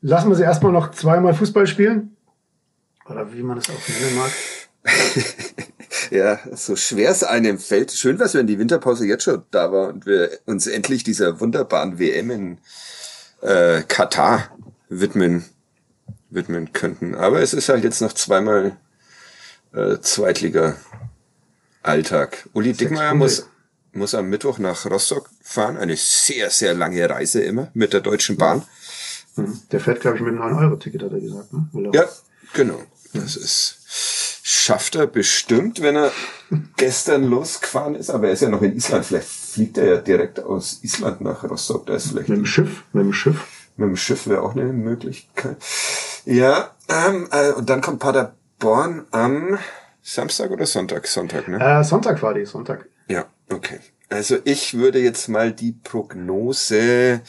Lassen wir sie erstmal noch zweimal Fußball spielen. Oder wie man es auch nennen mag. Ja, so schwer es einem fällt. Schön wäre es, wenn die Winterpause jetzt schon da war und wir uns endlich dieser wunderbaren W M in äh, Katar widmen, widmen könnten. Aber es ist halt jetzt noch zweimal äh, Zweitliga. Alltag. Uli Dickmeier muss, muss am Mittwoch nach Rostock fahren. Eine sehr, sehr lange Reise immer mit der Deutschen Bahn. Der fährt, glaube ich, mit einem neun Euro Ticket, hat er gesagt. Ne? Oder? Ja, genau. Das ist, schafft er bestimmt, wenn er gestern losgefahren ist. Aber er ist ja noch in Island. Vielleicht fliegt er ja direkt aus Island nach Rostock. Da ist vielleicht mit dem Schiff? Mit dem Schiff? Mit dem Schiff wäre auch eine Möglichkeit. Ja, ähm, äh, und dann kommt Paderborn am Samstag oder Sonntag? Sonntag, ne? Äh, Sonntag war die, Sonntag. Ja, okay. Also ich würde jetzt mal die Prognose...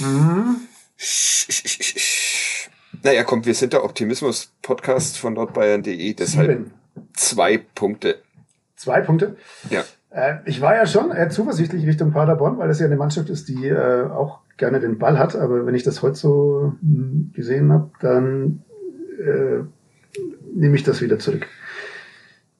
Mhm. Sch, sch, sch, sch. Naja, komm, wir sind der Optimismus-Podcast von nordbayern punkt de, deshalb Sieben. zwei Punkte. Zwei Punkte? Ja. Äh, ich war ja schon eher zuversichtlich Richtung Paderborn, weil das ja eine Mannschaft ist, die äh, auch gerne den Ball hat, aber wenn ich das heute so mh, gesehen habe, dann äh, nehme ich das wieder zurück.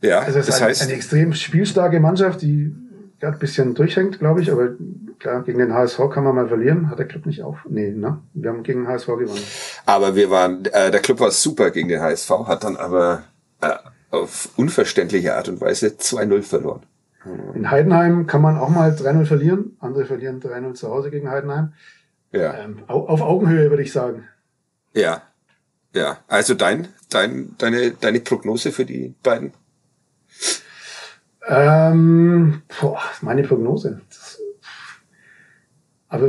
Ja, also es das ist heißt, eine extrem spielstarke Mannschaft, die gerade ein bisschen durchhängt, glaube ich, aber klar, gegen den H S V kann man mal verlieren, hat der Club nicht auf. Nee, ne? Wir haben gegen den H S V gewonnen. Aber wir waren, äh, der Club war super gegen den H S V, hat dann aber äh, auf unverständliche Art und Weise zwei null verloren. In Heidenheim kann man auch mal drei null verlieren, andere verlieren drei null zu Hause gegen Heidenheim. Ja. Ähm, auf Augenhöhe, würde ich sagen. Ja. Ja, also dein, dein, deine, deine Prognose für die beiden? Ähm, boah, meine Prognose. Das, Aber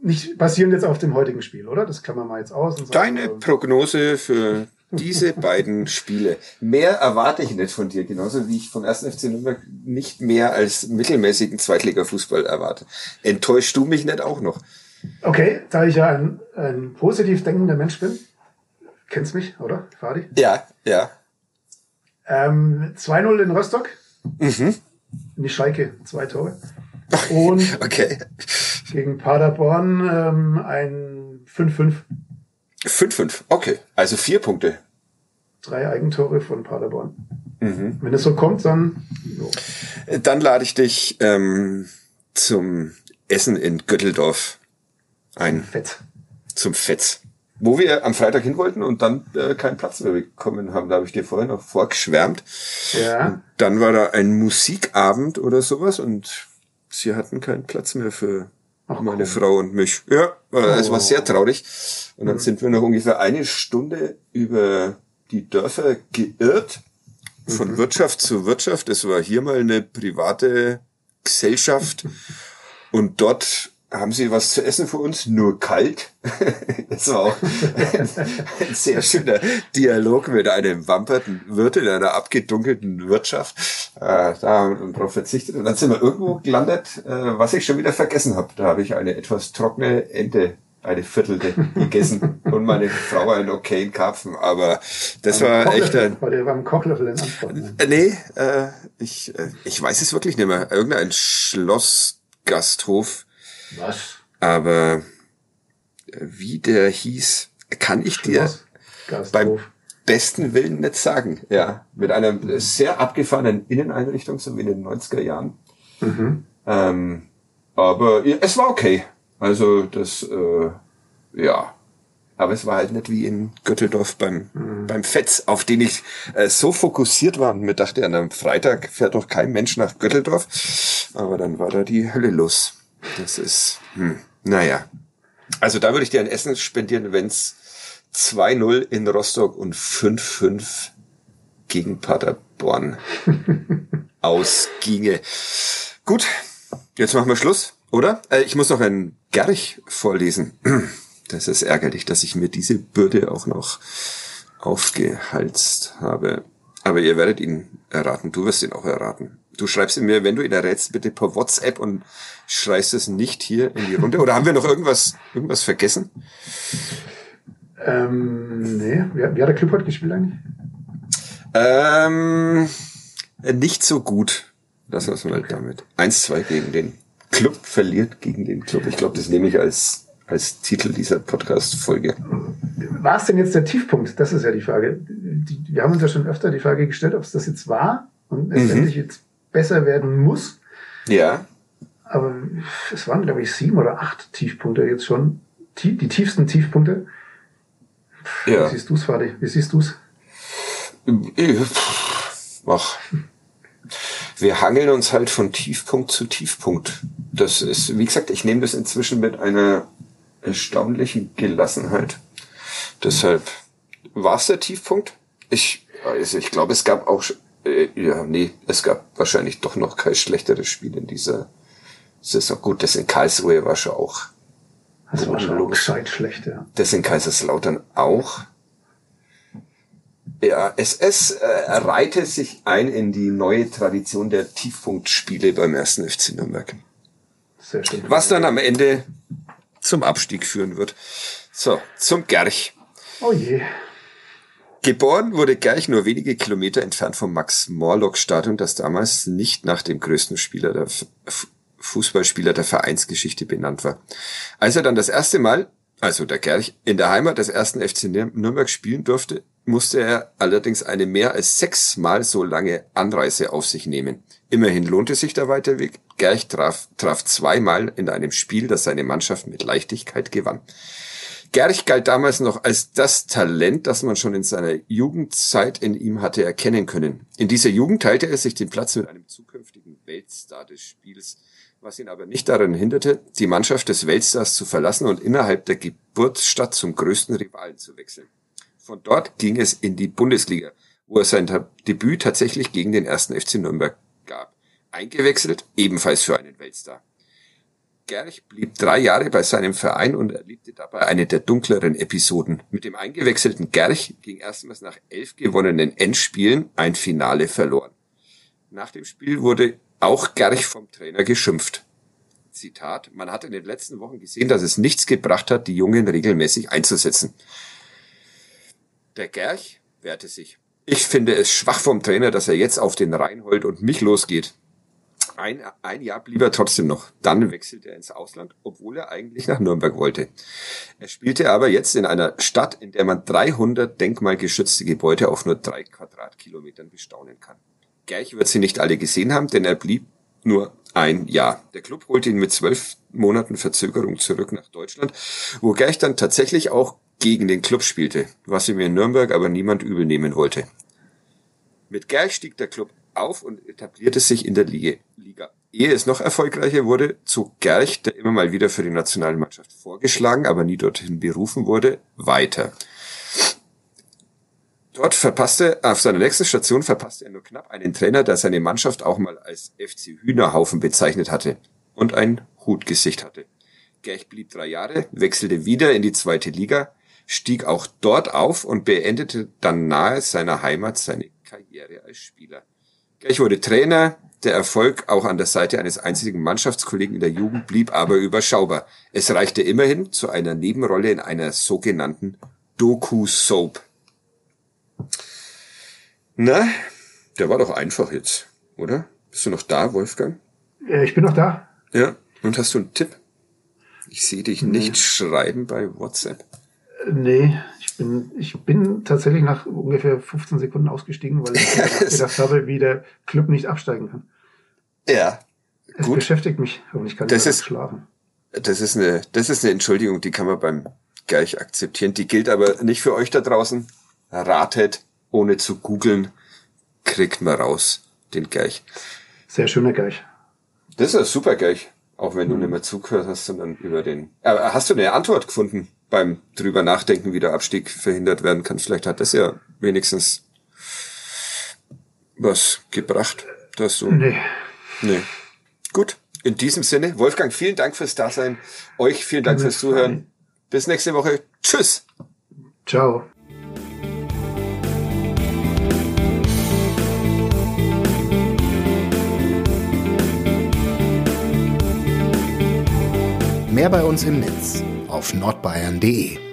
nicht basierend jetzt auf dem heutigen Spiel, oder? Das klammern wir jetzt aus. Und so. Deine Prognose für diese beiden Spiele. Mehr erwarte ich nicht von dir, genauso wie ich vom ersten F C Nürnberg nicht mehr als mittelmäßigen Zweitliga-Fußball erwarte. Enttäuschst du mich nicht auch noch? Okay, da ich ja ein, ein positiv denkender Mensch bin, kennst mich, oder, Fadi? Ja, ja. Ähm, zwei null in Rostock. Mhm. In die Schalke, zwei Tore. Und okay. Gegen Paderborn ähm, ein fünf fünf. fünf fünf, okay. Also vier Punkte. Drei Eigentore von Paderborn. Mhm. Wenn es so kommt, dann... So. Dann lade ich dich ähm, zum Essen in Götteldorf ein. Fetz. Zum Fetz. Wo wir am Freitag hin wollten und dann äh, keinen Platz mehr bekommen haben. Da habe ich dir vorhin noch vorgeschwärmt. Ja. Und dann war da ein Musikabend oder sowas und sie hatten keinen Platz mehr für... Ach, meine Frau und mich. Ja, es war sehr traurig. Und dann sind wir noch ungefähr eine Stunde über die Dörfer geirrt. Von mhm. Wirtschaft zu Wirtschaft. Es war hier mal eine private Gesellschaft. Und dort haben sie was zu essen für uns, nur kalt. Das war auch ein, ein sehr schöner Dialog mit einem wamperten Wirt in einer abgedunkelten Wirtschaft. Äh, da haben wir drauf verzichtet. Und dann sind wir irgendwo gelandet, äh, was ich schon wieder vergessen habe. Da habe ich eine etwas trockene Ente, eine Viertelte, gegessen. Und meine Frau einen okayen Karpfen. Aber das war, war echt ein... Oder war ein Kochlöffel in Antwort, ne? Nee, äh, ich, äh, ich weiß es wirklich nicht mehr. Irgendein Schlossgasthof. Was? Aber wie der hieß, kann ich dir beim besten Willen nicht sagen. Ja, mit einer sehr abgefahrenen Inneneinrichtung, so wie in den neunziger Jahren. Mhm. Ähm, aber ja, es war okay. Also das, äh, ja. Aber es war halt nicht wie in Götteldorf beim mhm. beim Fetz, auf den ich äh, so fokussiert war und mir dachte, an einem Freitag fährt doch kein Mensch nach Götteldorf. Aber dann war da die Hölle los. Das ist, hm, naja. Also da würde ich dir ein Essen spendieren, wenn es zwei null in Rostock und fünf fünf gegen Paderborn ausginge. Gut, jetzt machen wir Schluss, oder? Äh, ich muss noch einen Gerch vorlesen. Das ist ärgerlich, dass ich mir diese Bürde auch noch aufgehalst habe. Aber ihr werdet ihn erraten, du wirst ihn auch erraten. Du schreibst ihn mir, wenn du ihn errätst, bitte per WhatsApp und schreibst es nicht hier in die Runde. Oder haben wir noch irgendwas irgendwas vergessen? Ähm, nee. Wie hat der Club heute gespielt eigentlich? Ähm, nicht so gut. Lassen wir es mal damit. eins zwei gegen den Club, verliert gegen den Club. Ich glaube, das nehme ich als, als Titel dieser Podcast-Folge. War es denn jetzt der Tiefpunkt? Das ist ja die Frage. Wir haben uns ja schon öfter die Frage gestellt, ob es das jetzt war und letztendlich mhm. jetzt besser werden muss. Ja. Aber es waren, glaube ich, sieben oder acht Tiefpunkte jetzt schon. Die, die tiefsten Tiefpunkte. Ja. Wie siehst du es, Fadi? Wie siehst du es? Ach. Wir hangeln uns halt von Tiefpunkt zu Tiefpunkt. Das ist, wie gesagt, ich nehme das inzwischen mit einer erstaunlichen Gelassenheit. Deshalb war es der Tiefpunkt. Ich, also ich glaube, es gab auch, äh, ja, nee, es gab wahrscheinlich doch noch kein schlechteres Spiel in dieser Saison. Gut, das in Karlsruhe war schon auch. Das war schon gescheit schlecht, ja. Das in Kaiserslautern auch. Ja, S S äh, reihte sich ein in die neue Tradition der Tiefpunktspiele beim ersten F C Nürnberg. Sehr schön. Was dann am Ende zum Abstieg führen wird. So, zum Gerch. Oh je. Geboren wurde Gerch nur wenige Kilometer entfernt vom Max-Morlock-Stadion, das damals nicht nach dem größten Spieler der F- Fußballspieler der Vereinsgeschichte benannt war. Als er dann das erste Mal, also der Gerch, in der Heimat des ersten F C Nürnberg spielen durfte, musste er allerdings eine mehr als sechsmal so lange Anreise auf sich nehmen. Immerhin lohnte sich der Weiterweg. Gerch traf, traf zweimal in einem Spiel, das seine Mannschaft mit Leichtigkeit gewann. Gerch galt damals noch als das Talent, das man schon in seiner Jugendzeit in ihm hatte erkennen können. In dieser Jugend teilte er sich den Platz mit einem zukünftigen Weltstar des Spiels, was ihn aber nicht daran hinderte, die Mannschaft des Weltstars zu verlassen und innerhalb der Geburtsstadt zum größten Rivalen zu wechseln. Von dort ging es in die Bundesliga, wo er sein Debüt tatsächlich gegen den ersten F C Nürnberg gab. Eingewechselt, ebenfalls für einen Weltstar. Gerch blieb drei Jahre bei seinem Verein und erlebte dabei eine der dunkleren Episoden. Mit dem eingewechselten Gerch ging erstmals nach elf gewonnenen Endspielen ein Finale verloren. Nach dem Spiel wurde auch Gerch vom Trainer geschimpft. Zitat, man hat in den letzten Wochen gesehen, dass es nichts gebracht hat, die Jungen regelmäßig einzusetzen. Der Gerch wehrte sich. Ich finde es schwach vom Trainer, dass er jetzt auf den Reinhold und mich losgeht. Ein, ein Jahr blieb er trotzdem noch. Dann wechselte er ins Ausland, obwohl er eigentlich nach Nürnberg wollte. Er spielte aber jetzt in einer Stadt, in der man dreihundert denkmalgeschützte Gebäude auf nur drei Quadratkilometern bestaunen kann. Gerch wird sie nicht alle gesehen haben, denn er blieb nur ein Jahr. Der Club holte ihn mit zwölf Monaten Verzögerung zurück nach Deutschland, wo Gerch dann tatsächlich auch gegen den Club spielte, was ihm in Nürnberg aber niemand übel nehmen wollte. Mit Gerch stieg der Club auf und etablierte sich in der Liga. Ehe es noch erfolgreicher wurde, zog Gerch, der immer mal wieder für die Nationalmannschaft vorgeschlagen, aber nie dorthin berufen wurde, weiter. Dort verpasste, auf seiner nächsten Station verpasste er nur knapp einen Trainer, der seine Mannschaft auch mal als F C Hühnerhaufen bezeichnet hatte und ein Hutgesicht hatte. Gerch blieb drei Jahre, wechselte wieder in die zweite Liga, stieg auch dort auf und beendete dann nahe seiner Heimat seine Karriere als Spieler. Gerch wurde Trainer, der Erfolg auch an der Seite eines einzigen Mannschaftskollegen in der Jugend blieb aber überschaubar. Es reichte immerhin zu einer Nebenrolle in einer sogenannten Doku-Soap. Na, der war doch einfach jetzt, oder? Bist du noch da, Wolfgang? Ich bin noch da. Ja, und hast du einen Tipp? Ich sehe dich nee. nicht schreiben bei WhatsApp. Nee, ich bin, ich bin tatsächlich nach ungefähr fünfzehn Sekunden ausgestiegen, weil ich gedacht habe, wie der Club nicht absteigen kann. Ja, es gut. beschäftigt mich, aber ich kann das nicht ist, schlafen. Das ist, eine, das ist eine Entschuldigung, die kann man beim Gerch akzeptieren. Die gilt aber nicht für euch da draußen. Ratet, ohne zu googeln, kriegt man raus den Gerch. Sehr schöner Gerch. Das ist ein super Gerch, auch wenn mhm. du nicht mehr zugehört hast, sondern über den... Aber hast du eine Antwort gefunden beim drüber nachdenken, wie der Abstieg verhindert werden kann? Vielleicht hat das ja wenigstens was gebracht, dass du... Nee. Nee. Gut, in diesem Sinne, Wolfgang, vielen Dank fürs Dasein. Euch vielen Dank fürs Zuhören. Bis nächste Woche. Tschüss. Ciao. Mehr bei uns im Netz auf nordbayern punkt de